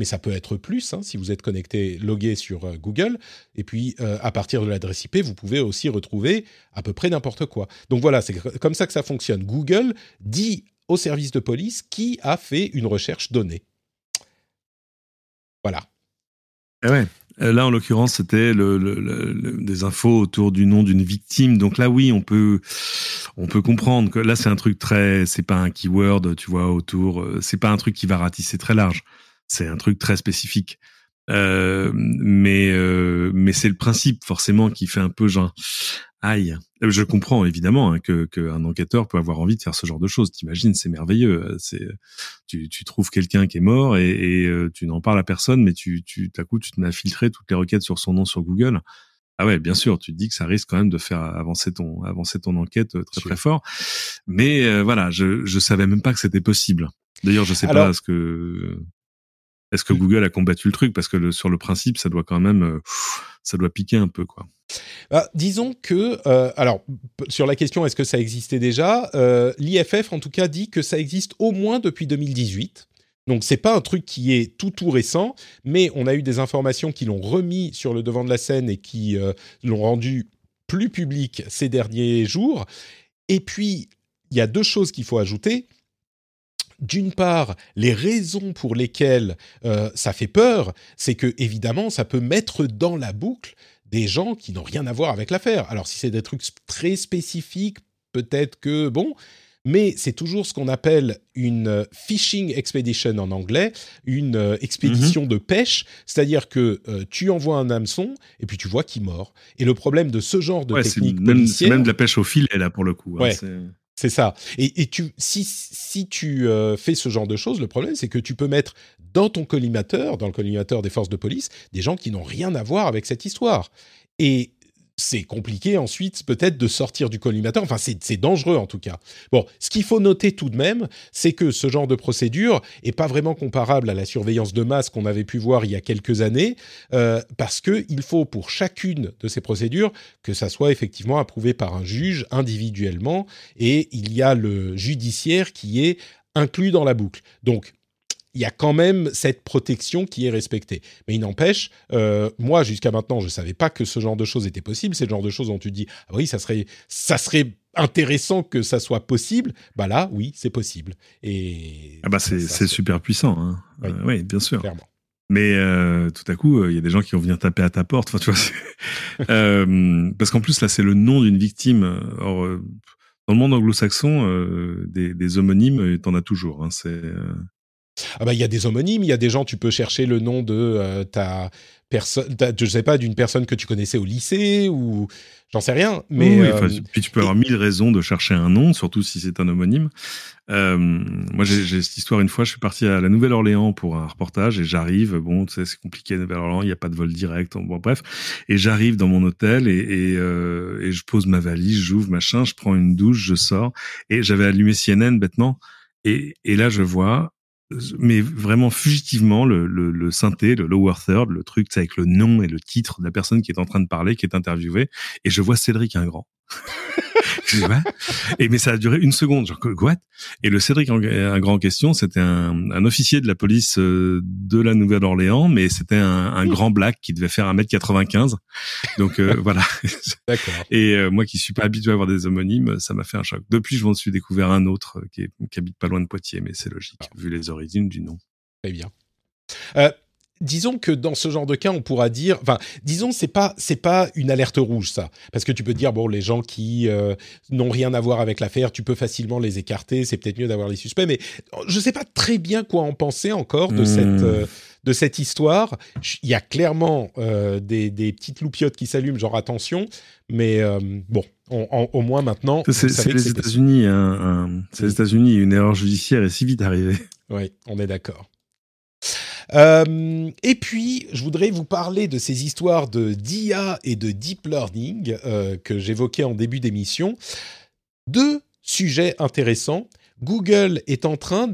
mais ça peut être plus, hein, si vous êtes connecté, logué sur Google. Et puis, à partir de l'adresse IP, vous pouvez aussi retrouver à peu près n'importe quoi. Donc voilà, c'est comme ça que ça fonctionne. Google dit au service de police qui a fait une recherche donnée. Voilà. Ah ouais. Là, en l'occurrence, c'était des infos autour du nom d'une victime. Donc là, oui, on peut comprendre que là, c'est un truc très, c'est pas un keyword, tu vois, autour, c'est pas un truc qui va ratisser très large. C'est un truc très spécifique. Mais c'est le principe forcément qui fait un peu genre, aïe. Je comprends évidemment hein, qu'un enquêteur peut avoir envie de faire ce genre de choses. T'imagines, c'est merveilleux. C'est tu trouves quelqu'un qui est mort et tu n'en parles à personne, mais tu te mets à filtrer toutes les requêtes sur son nom sur Google. Ah ouais, bien sûr. Tu te dis que ça risque quand même de faire avancer ton enquête très très fort. Mais voilà, je savais même pas que c'était possible. D'ailleurs, je sais pas est-ce que Google a combattu le truc parce que sur le principe, ça doit quand même ça doit piquer un peu quoi. Bah, disons que, sur la question est-ce que ça existait déjà, l'IFF en tout cas dit que ça existe au moins depuis 2018. Donc c'est pas un truc qui est tout récent, mais on a eu des informations qui l'ont remis sur le devant de la scène et qui l'ont rendu plus public ces derniers jours. Et puis il y a deux choses qu'il faut ajouter. D'une part, les raisons pour lesquelles ça fait peur, c'est que évidemment ça peut mettre dans la boucle des gens qui n'ont rien à voir avec l'affaire. Alors, si c'est des trucs très spécifiques, peut-être que, bon... Mais c'est toujours ce qu'on appelle une fishing expedition en anglais, une expédition de pêche. C'est-à-dire que tu envoies un hameçon et puis tu vois qu'il mord. Et le problème de ce genre de technique policière... C'est même de la pêche au filet, là, pour le coup. Ouais. Hein, c'est ça. Et si tu fais ce genre de choses, le problème, c'est que tu peux mettre dans le collimateur des forces de police, des gens qui n'ont rien à voir avec cette histoire. Et c'est compliqué ensuite, peut-être, de sortir du collimateur. Enfin, c'est dangereux, en tout cas. Bon, ce qu'il faut noter tout de même, c'est que ce genre de procédure n'est pas vraiment comparable à la surveillance de masse qu'on avait pu voir il y a quelques années, parce qu'il faut, pour chacune de ces procédures, que ça soit effectivement approuvé par un juge, individuellement, et il y a le judiciaire qui est inclus dans la boucle. Donc, il y a quand même cette protection qui est respectée. Mais il n'empêche, moi, jusqu'à maintenant, je ne savais pas que ce genre de choses était possible. C'est le genre de choses dont tu te dis « Ah oui, ça serait intéressant que ça soit possible. » Bah là, oui, c'est possible. Et ah bah c'est super puissant. Hein. Oui, oui, bien sûr. Clairement. Mais tout à coup, il y a des gens qui vont venir taper à ta porte. Enfin, tu vois, parce qu'en plus, là, c'est le nom d'une victime. Or, dans le monde anglo-saxon, des homonymes, tu en as toujours. Hein. C'est... Ah bah, y a des homonymes, il y a des gens, tu peux chercher le nom de ta personne, je sais pas, d'une personne que tu connaissais au lycée ou j'en sais rien. Mais oui, puis tu peux avoir mille raisons de chercher un nom, surtout si c'est un homonyme. Moi, j'ai cette histoire une fois, je suis parti à la Nouvelle-Orléans pour un reportage et j'arrive, bon, tu sais, c'est compliqué, Nouvelle-Orléans, il n'y a pas de vol direct, bon, bref. Et j'arrive dans mon hôtel et je pose ma valise, j'ouvre, machin, je prends une douche, je sors et j'avais allumé CNN bêtement et là je vois. Mais vraiment fugitivement, le synthé, le lower third, le truc avec le nom et le titre de la personne qui est en train de parler, qui est interviewée, et je vois Cédric Ingrand. Je dis, bah. Mais ça a duré une seconde, genre what? Et le Cédric Ingrand en question, c'était un officier de la police de la Nouvelle-Orléans, mais c'était un grand black qui devait faire 1m95. Donc voilà. D'accord. Et moi qui suis pas habitué à avoir des homonymes, ça m'a fait un choc. Depuis, je m'en suis découvert un autre qui habite pas loin de Poitiers, mais c'est logique vu les origines du nom. Très bien. disons que dans ce genre de cas, on pourra dire... Enfin, disons, c'est pas une alerte rouge, ça. Parce que tu peux dire, bon, les gens qui n'ont rien à voir avec l'affaire, tu peux facilement les écarter, c'est peut-être mieux d'avoir les suspects. Mais je ne sais pas très bien quoi en penser encore de cette histoire. Il y a clairement des petites loupiottes qui s'allument, genre attention. Mais bon, au moins maintenant... C'est les États-Unis, c'est les États-Unis, une erreur judiciaire est si vite arrivée. Oui, on est d'accord. Et puis, je voudrais vous parler de ces histoires d'IA et de deep learning que j'évoquais en début d'émission. Deux sujets intéressants. Google est en train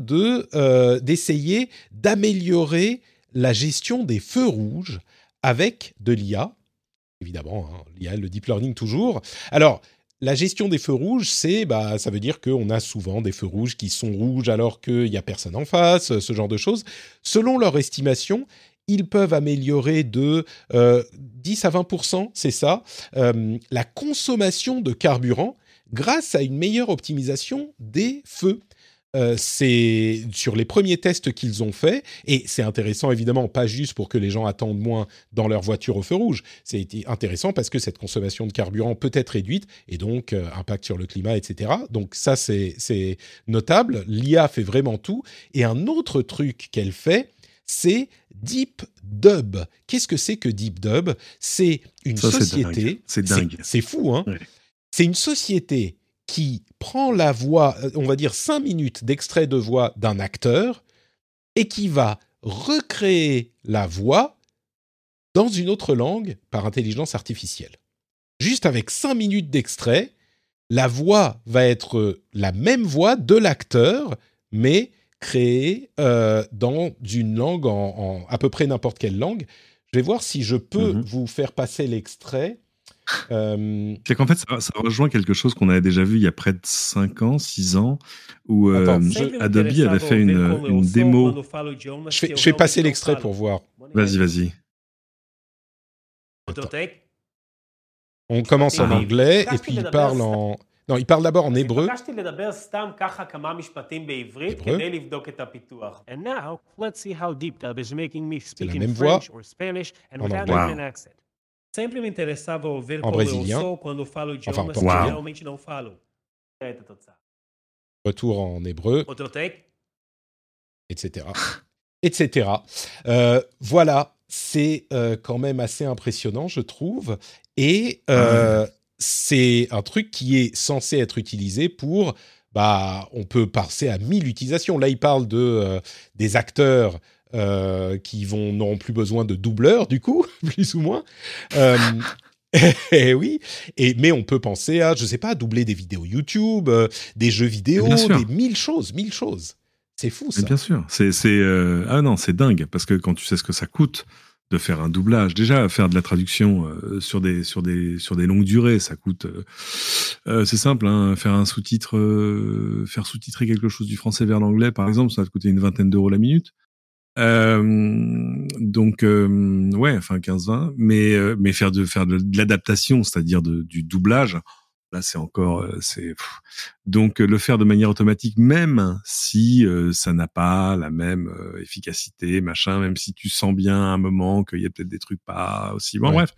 d'essayer d'améliorer la gestion des feux rouges avec de l'IA. Évidemment, hein, l'IA, le deep learning toujours. Alors... La gestion des feux rouges, ça veut dire qu'on a souvent des feux rouges qui sont rouges alors qu'il n'y a personne en face, ce genre de choses. Selon leur estimation, ils peuvent améliorer de 10 à 20%, c'est ça, la consommation de carburant grâce à une meilleure optimisation des feux. C'est sur les premiers tests qu'ils ont faits, et c'est intéressant évidemment, pas juste pour que les gens attendent moins dans leur voiture au feu rouge, c'est intéressant parce que cette consommation de carburant peut être réduite, et donc impact sur le climat, etc. Donc ça, c'est notable, l'IA fait vraiment tout. Et un autre truc qu'elle fait, c'est Deep Dub. Qu'est-ce que c'est que Deep Dub ? C'est une société... C'est dingue. C'est fou, hein ? Ouais. C'est une société... qui prend la voix, on va dire 5 minutes d'extrait de voix d'un acteur et qui va recréer la voix dans une autre langue par intelligence artificielle. Juste avec 5 minutes d'extrait, la voix va être la même voix de l'acteur, mais créée dans une langue, en à peu près n'importe quelle langue. Je vais voir si je peux vous faire passer l'extrait. C'est qu'en fait, ça rejoint quelque chose qu'on avait déjà vu il y a près de 5 ans, 6 ans, où Adobe avait fait une démo. Je vais passer l'extrait pour voir. Vas-y. Attends. On commence en anglais, et puis il parle en... Non, il parle d'abord en hébreu. C'est la même voix en anglais. Sempre me interessava ouvir como eu sou quando falo o idioma que realmente não falo. Retour en hébreu. Etc. etc. Voilà, c'est quand même assez impressionnant, je trouve. Et c'est un truc qui est censé être utilisé pour... on peut passer à 1000 utilisations. Là, il parle des acteurs... qui n'auront plus besoin de doubleurs, du coup, plus ou moins. Oui. Mais on peut penser à, je ne sais pas, doubler des vidéos YouTube, des jeux vidéo, des mille choses. C'est fou, ça. Mais bien sûr. C'est dingue, parce que quand tu sais ce que ça coûte de faire un doublage, déjà, faire de la traduction sur des longues durées, ça coûte... c'est simple, hein, faire sous-titrer quelque chose du français vers l'anglais, par exemple, ça va te coûter une vingtaine d'euros la minute. Ouais, enfin 15-20, mais faire de l'adaptation, c'est-à-dire du doublage, là c'est encore donc le faire de manière automatique, même si ça n'a pas la même efficacité, machin, même si tu sens bien à un moment qu'il y a peut-être des trucs pas aussi bons, bref.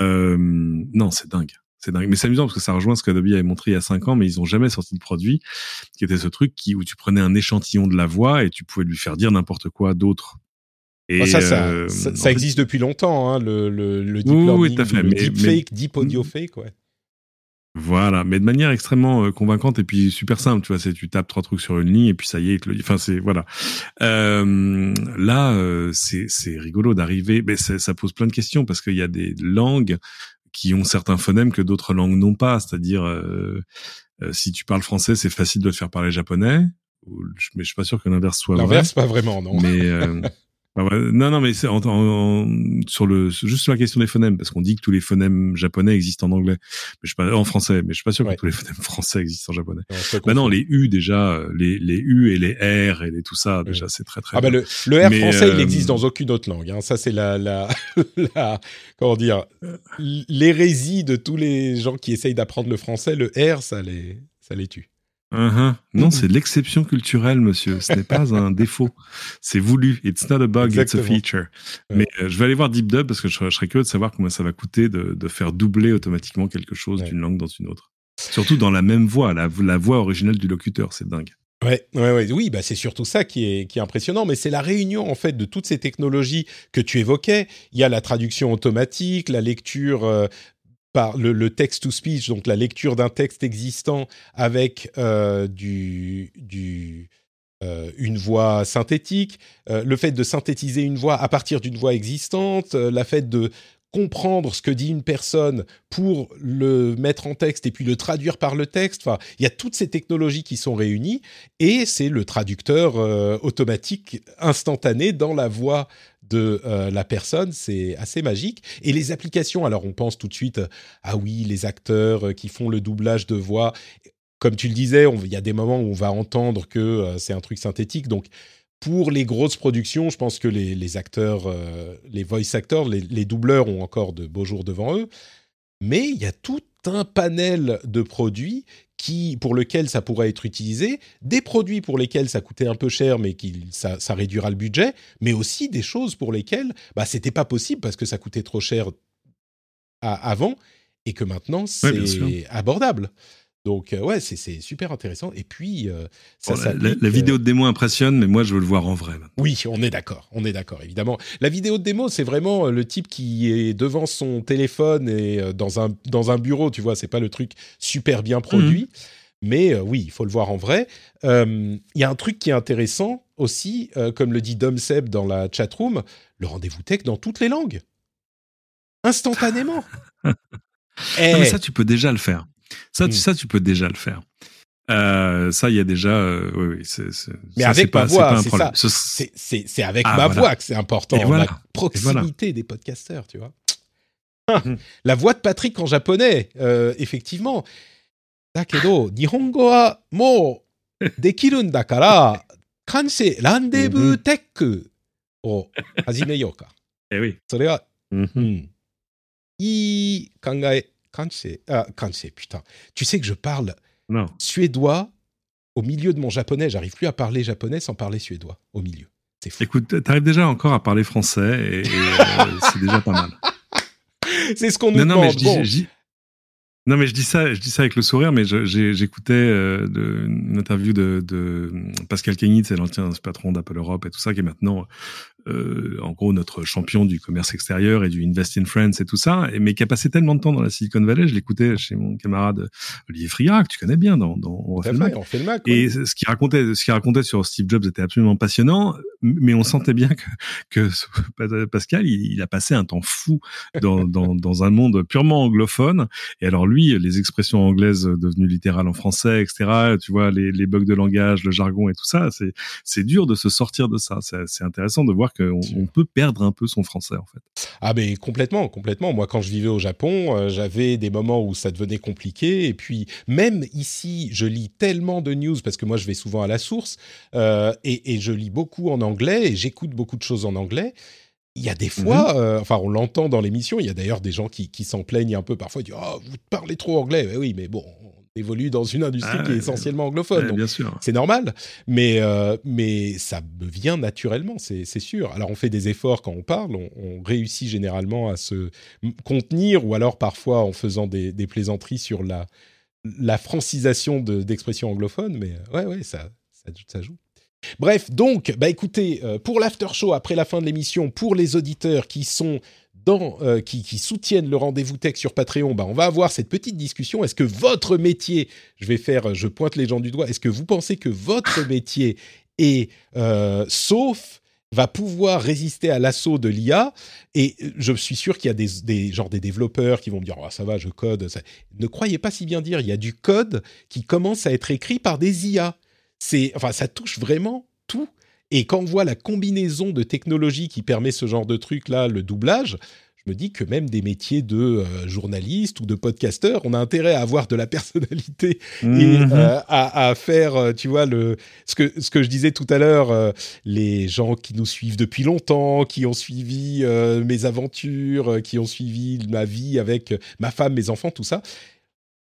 Non, c'est dingue. C'est dingue, mais c'est amusant parce que ça rejoint ce qu'Adobe avait montré il y a 5 ans, mais ils n'ont jamais sorti de produit, qui était ce truc où tu prenais un échantillon de la voix et tu pouvais lui faire dire n'importe quoi d'autre. Et ça existe depuis longtemps, hein, le deep learning, deep audio fake, ouais. Voilà, mais de manière extrêmement convaincante et puis super simple, tu vois, tu tapes 3 trucs sur une ligne et puis ça y est, voilà. Là, c'est rigolo d'arriver, mais ça pose plein de questions parce qu'il y a des langues qui ont certains phonèmes que d'autres langues n'ont pas. C'est-à-dire, si tu parles français, c'est facile de te faire parler japonais. Mais je suis pas sûr que l'inverse soit vrai. L'inverse, pas vraiment, non. Mais mais c'est juste sur la question des phonèmes, parce qu'on dit que tous les phonèmes japonais existent en anglais, en français. Mais je suis pas sûr que tous les phonèmes français existent en japonais. Non, les U déjà, les U et les R et les tout ça déjà, c'est très très. Le R français, il n'existe dans aucune autre langue. Hein. Ça c'est la comment dire, l'hérésie de tous les gens qui essayent d'apprendre le français. Le R, ça les tue. Uh-huh. Non, c'est de l'exception culturelle, monsieur. Ce n'est pas un défaut. C'est voulu. It's not a bug, exactement. It's a feature. Mais je vais aller voir Deep Dub parce que je serais curieux de savoir combien ça va coûter de faire doubler automatiquement quelque chose d'une langue dans une autre. Surtout dans la même voix, la voix originale du locuteur. C'est dingue. Oui, bah c'est surtout ça qui est impressionnant, mais c'est la réunion en fait de toutes ces technologies que tu évoquais. Il y a la traduction automatique, la lecture par le text-to-speech, donc la lecture d'un texte existant avec une voix synthétique, le fait de synthétiser une voix à partir d'une voix existante, la fait de comprendre ce que dit une personne pour le mettre en texte et puis le traduire par le texte. Enfin, il y a toutes ces technologies qui sont réunies et c'est le traducteur automatique instantané dans la voix de la personne. C'est assez magique. Et les applications, alors on pense tout de suite, ah oui, les acteurs qui font le doublage de voix. Comme tu le disais, il y a des moments où on va entendre que c'est un truc synthétique. Donc, pour les grosses productions, je pense que les acteurs, les voice actors, les doubleurs ont encore de beaux jours devant eux. Mais il y a tout un panel de produits pour lesquels ça pourrait être utilisé, des produits pour lesquels ça coûtait un peu cher, mais ça réduira le budget, mais aussi des choses pour lesquelles ce n'était pas possible parce que ça coûtait trop cher avant et que maintenant, c'est abordable. Donc, c'est super intéressant. Et puis, la vidéo de démo impressionne, mais moi, je veux le voir en vrai. Maintenant. Oui, on est d'accord, évidemment. La vidéo de démo, c'est vraiment le type qui est devant son téléphone et dans un bureau, tu vois. C'est pas le truc super bien produit. Mmh. Mais oui, il faut le voir en vrai. Il y a un truc qui est intéressant aussi, comme le dit Dom Seb dans la chatroom, le rendez-vous tech dans toutes les langues. Instantanément. Non, mais ça, tu peux déjà le faire. Ça, tu peux déjà le faire. Ça, il y a déjà... c'est, mais ça, avec ma voix, c'est pas un problème. C'est avec ma voix que c'est important. La proximité des podcasteurs, tu vois. La voix de Patrick en japonais, effectivement. Dakedo, Nihongo wa mo dekirun dakara, kansei rendezvous tech o hajimeyo ka. Eh oui. Sore wa ii kangae. Kansei, putain. Tu sais que je parle suédois au milieu de mon japonais. J'arrive plus à parler japonais sans parler suédois au milieu. C'est fou. Écoute, t'arrives déjà encore à parler français et c'est déjà pas mal. C'est ce qu'on nous demande. Non, mais je dis ça avec le sourire, mais j'écoutais une interview de Pascal Kenny, c'est l'ancien patron d'Apple Europe et tout ça, qui est maintenant, en gros, notre champion du commerce extérieur et du Invest in France et tout ça, mais qui a passé tellement de temps dans la Silicon Valley. Je l'écoutais chez mon camarade Olivier Friard, que tu connais bien, dans On refait le Mac. Et ce qu'il racontait sur Steve Jobs était absolument passionnant, mais on sentait bien que Pascal, il a passé un temps fou dans un monde purement anglophone. Et alors, lui, les expressions anglaises devenues littérales en français, etc., tu vois, les bugs de langage, le jargon et tout ça, c'est dur de se sortir de ça. C'est intéressant de voir qu'on peut perdre un peu son français, en fait. Ah ben, complètement. Moi, quand je vivais au Japon, j'avais des moments où ça devenait compliqué. Et puis, même ici, je lis tellement de news, parce que moi, je vais souvent à la source, et je lis beaucoup en anglais, et j'écoute beaucoup de choses en anglais. Il y a des fois, on l'entend dans l'émission, il y a d'ailleurs des gens qui s'en plaignent un peu parfois, ils disent « Oh, vous parlez trop anglais !» Oui, mais bon, on évolue dans une industrie qui est essentiellement anglophone, donc c'est normal. Mais ça me vient naturellement, c'est sûr. Alors, on fait des efforts quand on parle, on réussit généralement à se contenir, ou alors parfois en faisant des plaisanteries sur la francisation d'expressions anglophones, mais ça joue. Bref, donc, écoutez, pour l'after-show, après la fin de l'émission, pour les auditeurs qui sont qui soutiennent le rendez-vous tech sur Patreon, on va avoir cette petite discussion. Est-ce que votre métier, je pointe les gens du doigt, est-ce que vous pensez que votre métier est va pouvoir résister à l'assaut de l'IA? Et je suis sûr qu'il y a des développeurs qui vont me dire « Ah, ça va, je code. » Ne croyez pas si bien dire, il y a du code qui commence à être écrit par des IA. Ça touche vraiment tout. Et quand on voit la combinaison de technologies qui permet ce genre de truc-là, le doublage, je me dis que même des métiers de journaliste ou de podcasteur, on a intérêt à avoir de la personnalité et à faire, tu vois, ce que je disais tout à l'heure, les gens qui nous suivent depuis longtemps, qui ont suivi mes aventures, qui ont suivi ma vie avec ma femme, mes enfants, tout ça.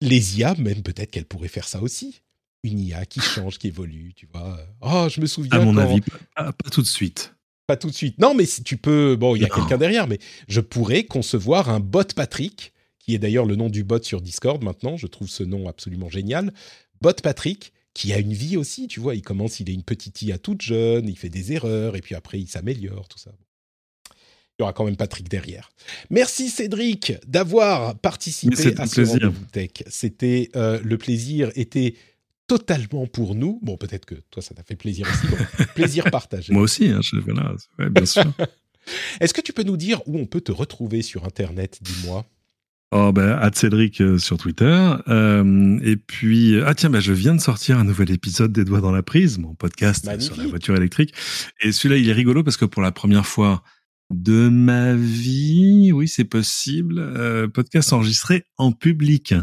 Les IA, même peut-être qu'elles pourraient faire ça aussi. une IA qui change, qui évolue, tu vois. Oh, je me souviens. À mon avis, pas tout de suite. Pas tout de suite. Non, mais si tu peux... Bon, il y a quelqu'un derrière, mais je pourrais concevoir un bot Patrick, qui est d'ailleurs le nom du bot sur Discord maintenant. Je trouve ce nom absolument génial. Bot Patrick, qui a une vie aussi, tu vois. Il commence, il est une petite IA toute jeune, il fait des erreurs, et puis après, il s'améliore, tout ça. Il y aura quand même Patrick derrière. Merci Cédric d'avoir participé à ce rendez-vous tech. C'était le plaisir était totalement pour nous. Bon, peut-être que toi, ça t'a fait plaisir aussi. Donc, plaisir partagé. Moi aussi, hein, voilà, ouais, bien sûr. Est-ce que tu peux nous dire où on peut te retrouver sur Internet, dis-moi? Oh, @Cédric sur Twitter. Et puis, je viens de sortir un nouvel épisode des Doigts dans la Prise, mon podcast Magnifique. Sur la voiture électrique. Et celui-là, il est rigolo parce que pour la première fois de ma vie, oui, c'est possible, podcast enregistré en public.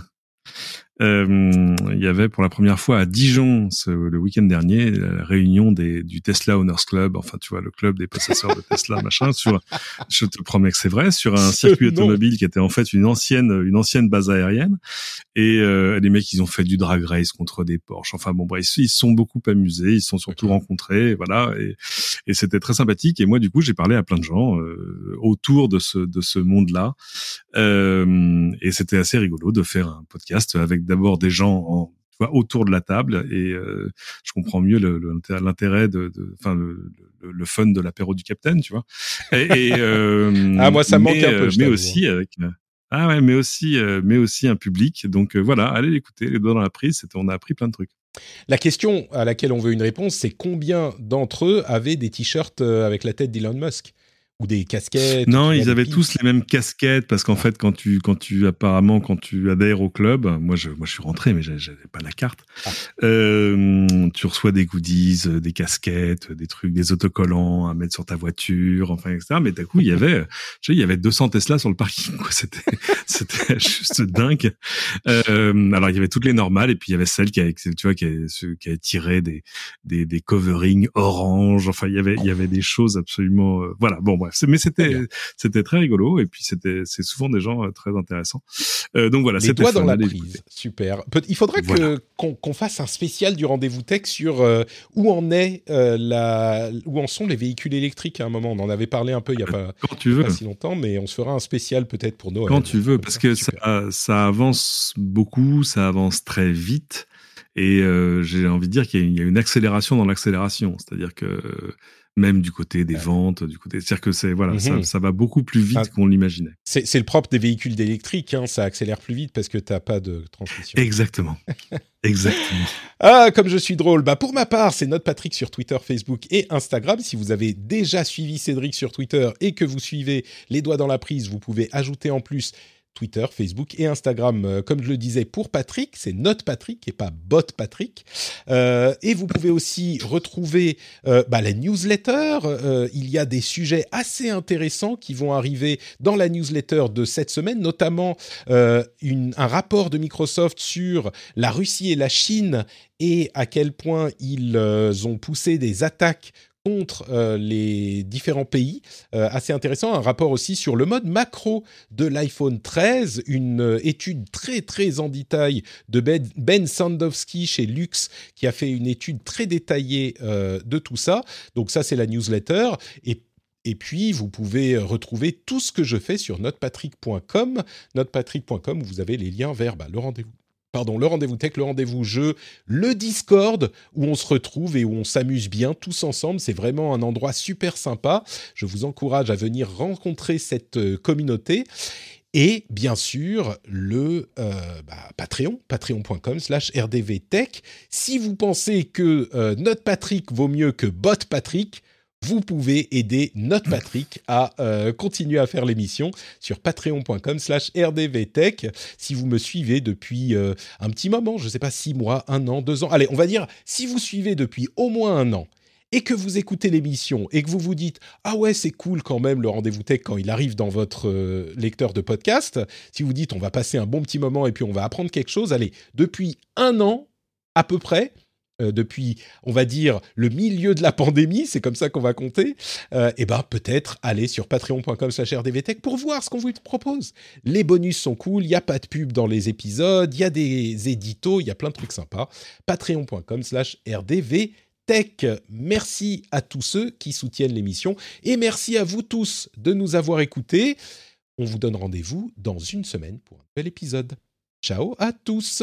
Il y avait pour la première fois à Dijon le week-end dernier la réunion du Tesla Owners Club, enfin tu vois le club des possesseurs de Tesla machin, je te promets que c'est vrai, sur un circuit automobile qui était en fait une ancienne base aérienne, et les mecs ils ont fait du drag race contre des Porsche, enfin bon bref, ils se sont beaucoup amusés, ils se sont surtout rencontrés, voilà, et c'était très sympathique, et moi du coup j'ai parlé à plein de gens autour de ce monde-là, et c'était assez rigolo de faire un podcast avec d'abord des gens autour de la table, et je comprends mieux l'intérêt le fun de l'apéro du capitaine, tu vois. Moi ça manque un peu, mais aussi mais aussi un public. Donc voilà, allez l'écouter, les Doigts dans la Prise, on a appris plein de trucs. La question à laquelle on veut une réponse, c'est combien d'entre eux avaient des t-shirts avec la tête d'Elon Musk ? Ou des casquettes? Non, ils avaient tous les mêmes casquettes parce qu'en fait, quand tu adhères au club, moi je suis rentré mais j'avais pas la carte. Tu reçois des goodies, des casquettes, des trucs, des autocollants à mettre sur ta voiture, enfin etc. Mais d'un coup, il y avait 200 Tesla sur le parking, quoi. C'était juste dingue. Alors il y avait toutes les normales et puis il y avait celle qui avait tiré des coverings orange. Enfin il y avait des choses absolument voilà, bon. Mais c'était très rigolo, et puis c'est souvent des gens très intéressants. Donc voilà, les Doigts dans la Prise, super. Il faudrait qu'on fasse un spécial du rendez-vous tech sur où en sont les véhicules électriques à un moment. On en avait parlé un peu il y a pas si longtemps, mais on se fera un spécial peut-être pour Noël. Quand tu veux, parce que ça avance beaucoup, ça avance très vite, et j'ai envie de dire qu'il y a une accélération dans l'accélération, c'est-à-dire que même du côté des ventes, c'est-à-dire que ça va beaucoup plus vite qu'on l'imaginait. C'est le propre des véhicules électriques, hein, ça accélère plus vite parce que t'as pas de transmission. Exactement. Exactement. Ah, comme je suis drôle. Pour ma part, c'est notre Patrick sur Twitter, Facebook et Instagram. Si vous avez déjà suivi Cédric sur Twitter et que vous suivez les Doigts dans la Prise, vous pouvez ajouter en plus Twitter, Facebook et Instagram. Comme je le disais, pour Patrick, c'est notre Patrick et pas bot Patrick. Et vous pouvez aussi retrouver la newsletter. Il y a des sujets assez intéressants qui vont arriver dans la newsletter de cette semaine, notamment un rapport de Microsoft sur la Russie et la Chine et à quel point ils ont poussé des attaques contre les différents pays, assez intéressant. Un rapport aussi sur le mode macro de l'iPhone 13, une étude très très en détail de Ben Sandowski chez Lux, qui a fait une étude très détaillée de tout ça. Donc ça, c'est la newsletter. Et puis, vous pouvez retrouver tout ce que je fais sur notrepatrick.com. Notrepatrick.com, vous avez les liens vers le rendez-vous tech, le rendez-vous jeu, le Discord, où on se retrouve et où on s'amuse bien tous ensemble. C'est vraiment un endroit super sympa. Je vous encourage à venir rencontrer cette communauté. Et bien sûr, le Patreon, patreon.com/rdvtech. Si vous pensez que notre Patrick vaut mieux que bot Patrick, vous pouvez aider notre Patrick à continuer à faire l'émission sur patreon.com/rdvtech. Si vous me suivez depuis un petit moment, je ne sais pas, 6 mois, 1 an, 2 ans. Allez, on va dire, si vous suivez depuis au moins 1 an et que vous écoutez l'émission et que vous vous dites « Ah ouais, c'est cool quand même le rendez-vous tech quand il arrive dans votre lecteur de podcast », si vous dites « On va passer un bon petit moment et puis on va apprendre quelque chose », allez, depuis 1 an à peu près, depuis, on va dire, le milieu de la pandémie, c'est comme ça qu'on va compter, et ben peut-être aller sur patreon.com/rdvtech pour voir ce qu'on vous propose. Les bonus sont cool, il n'y a pas de pub dans les épisodes, il y a des éditos, il y a plein de trucs sympas. patreon.com/rdvtech. Merci à tous ceux qui soutiennent l'émission et merci à vous tous de nous avoir écoutés. On vous donne rendez-vous dans une semaine pour un nouvel épisode. Ciao à tous.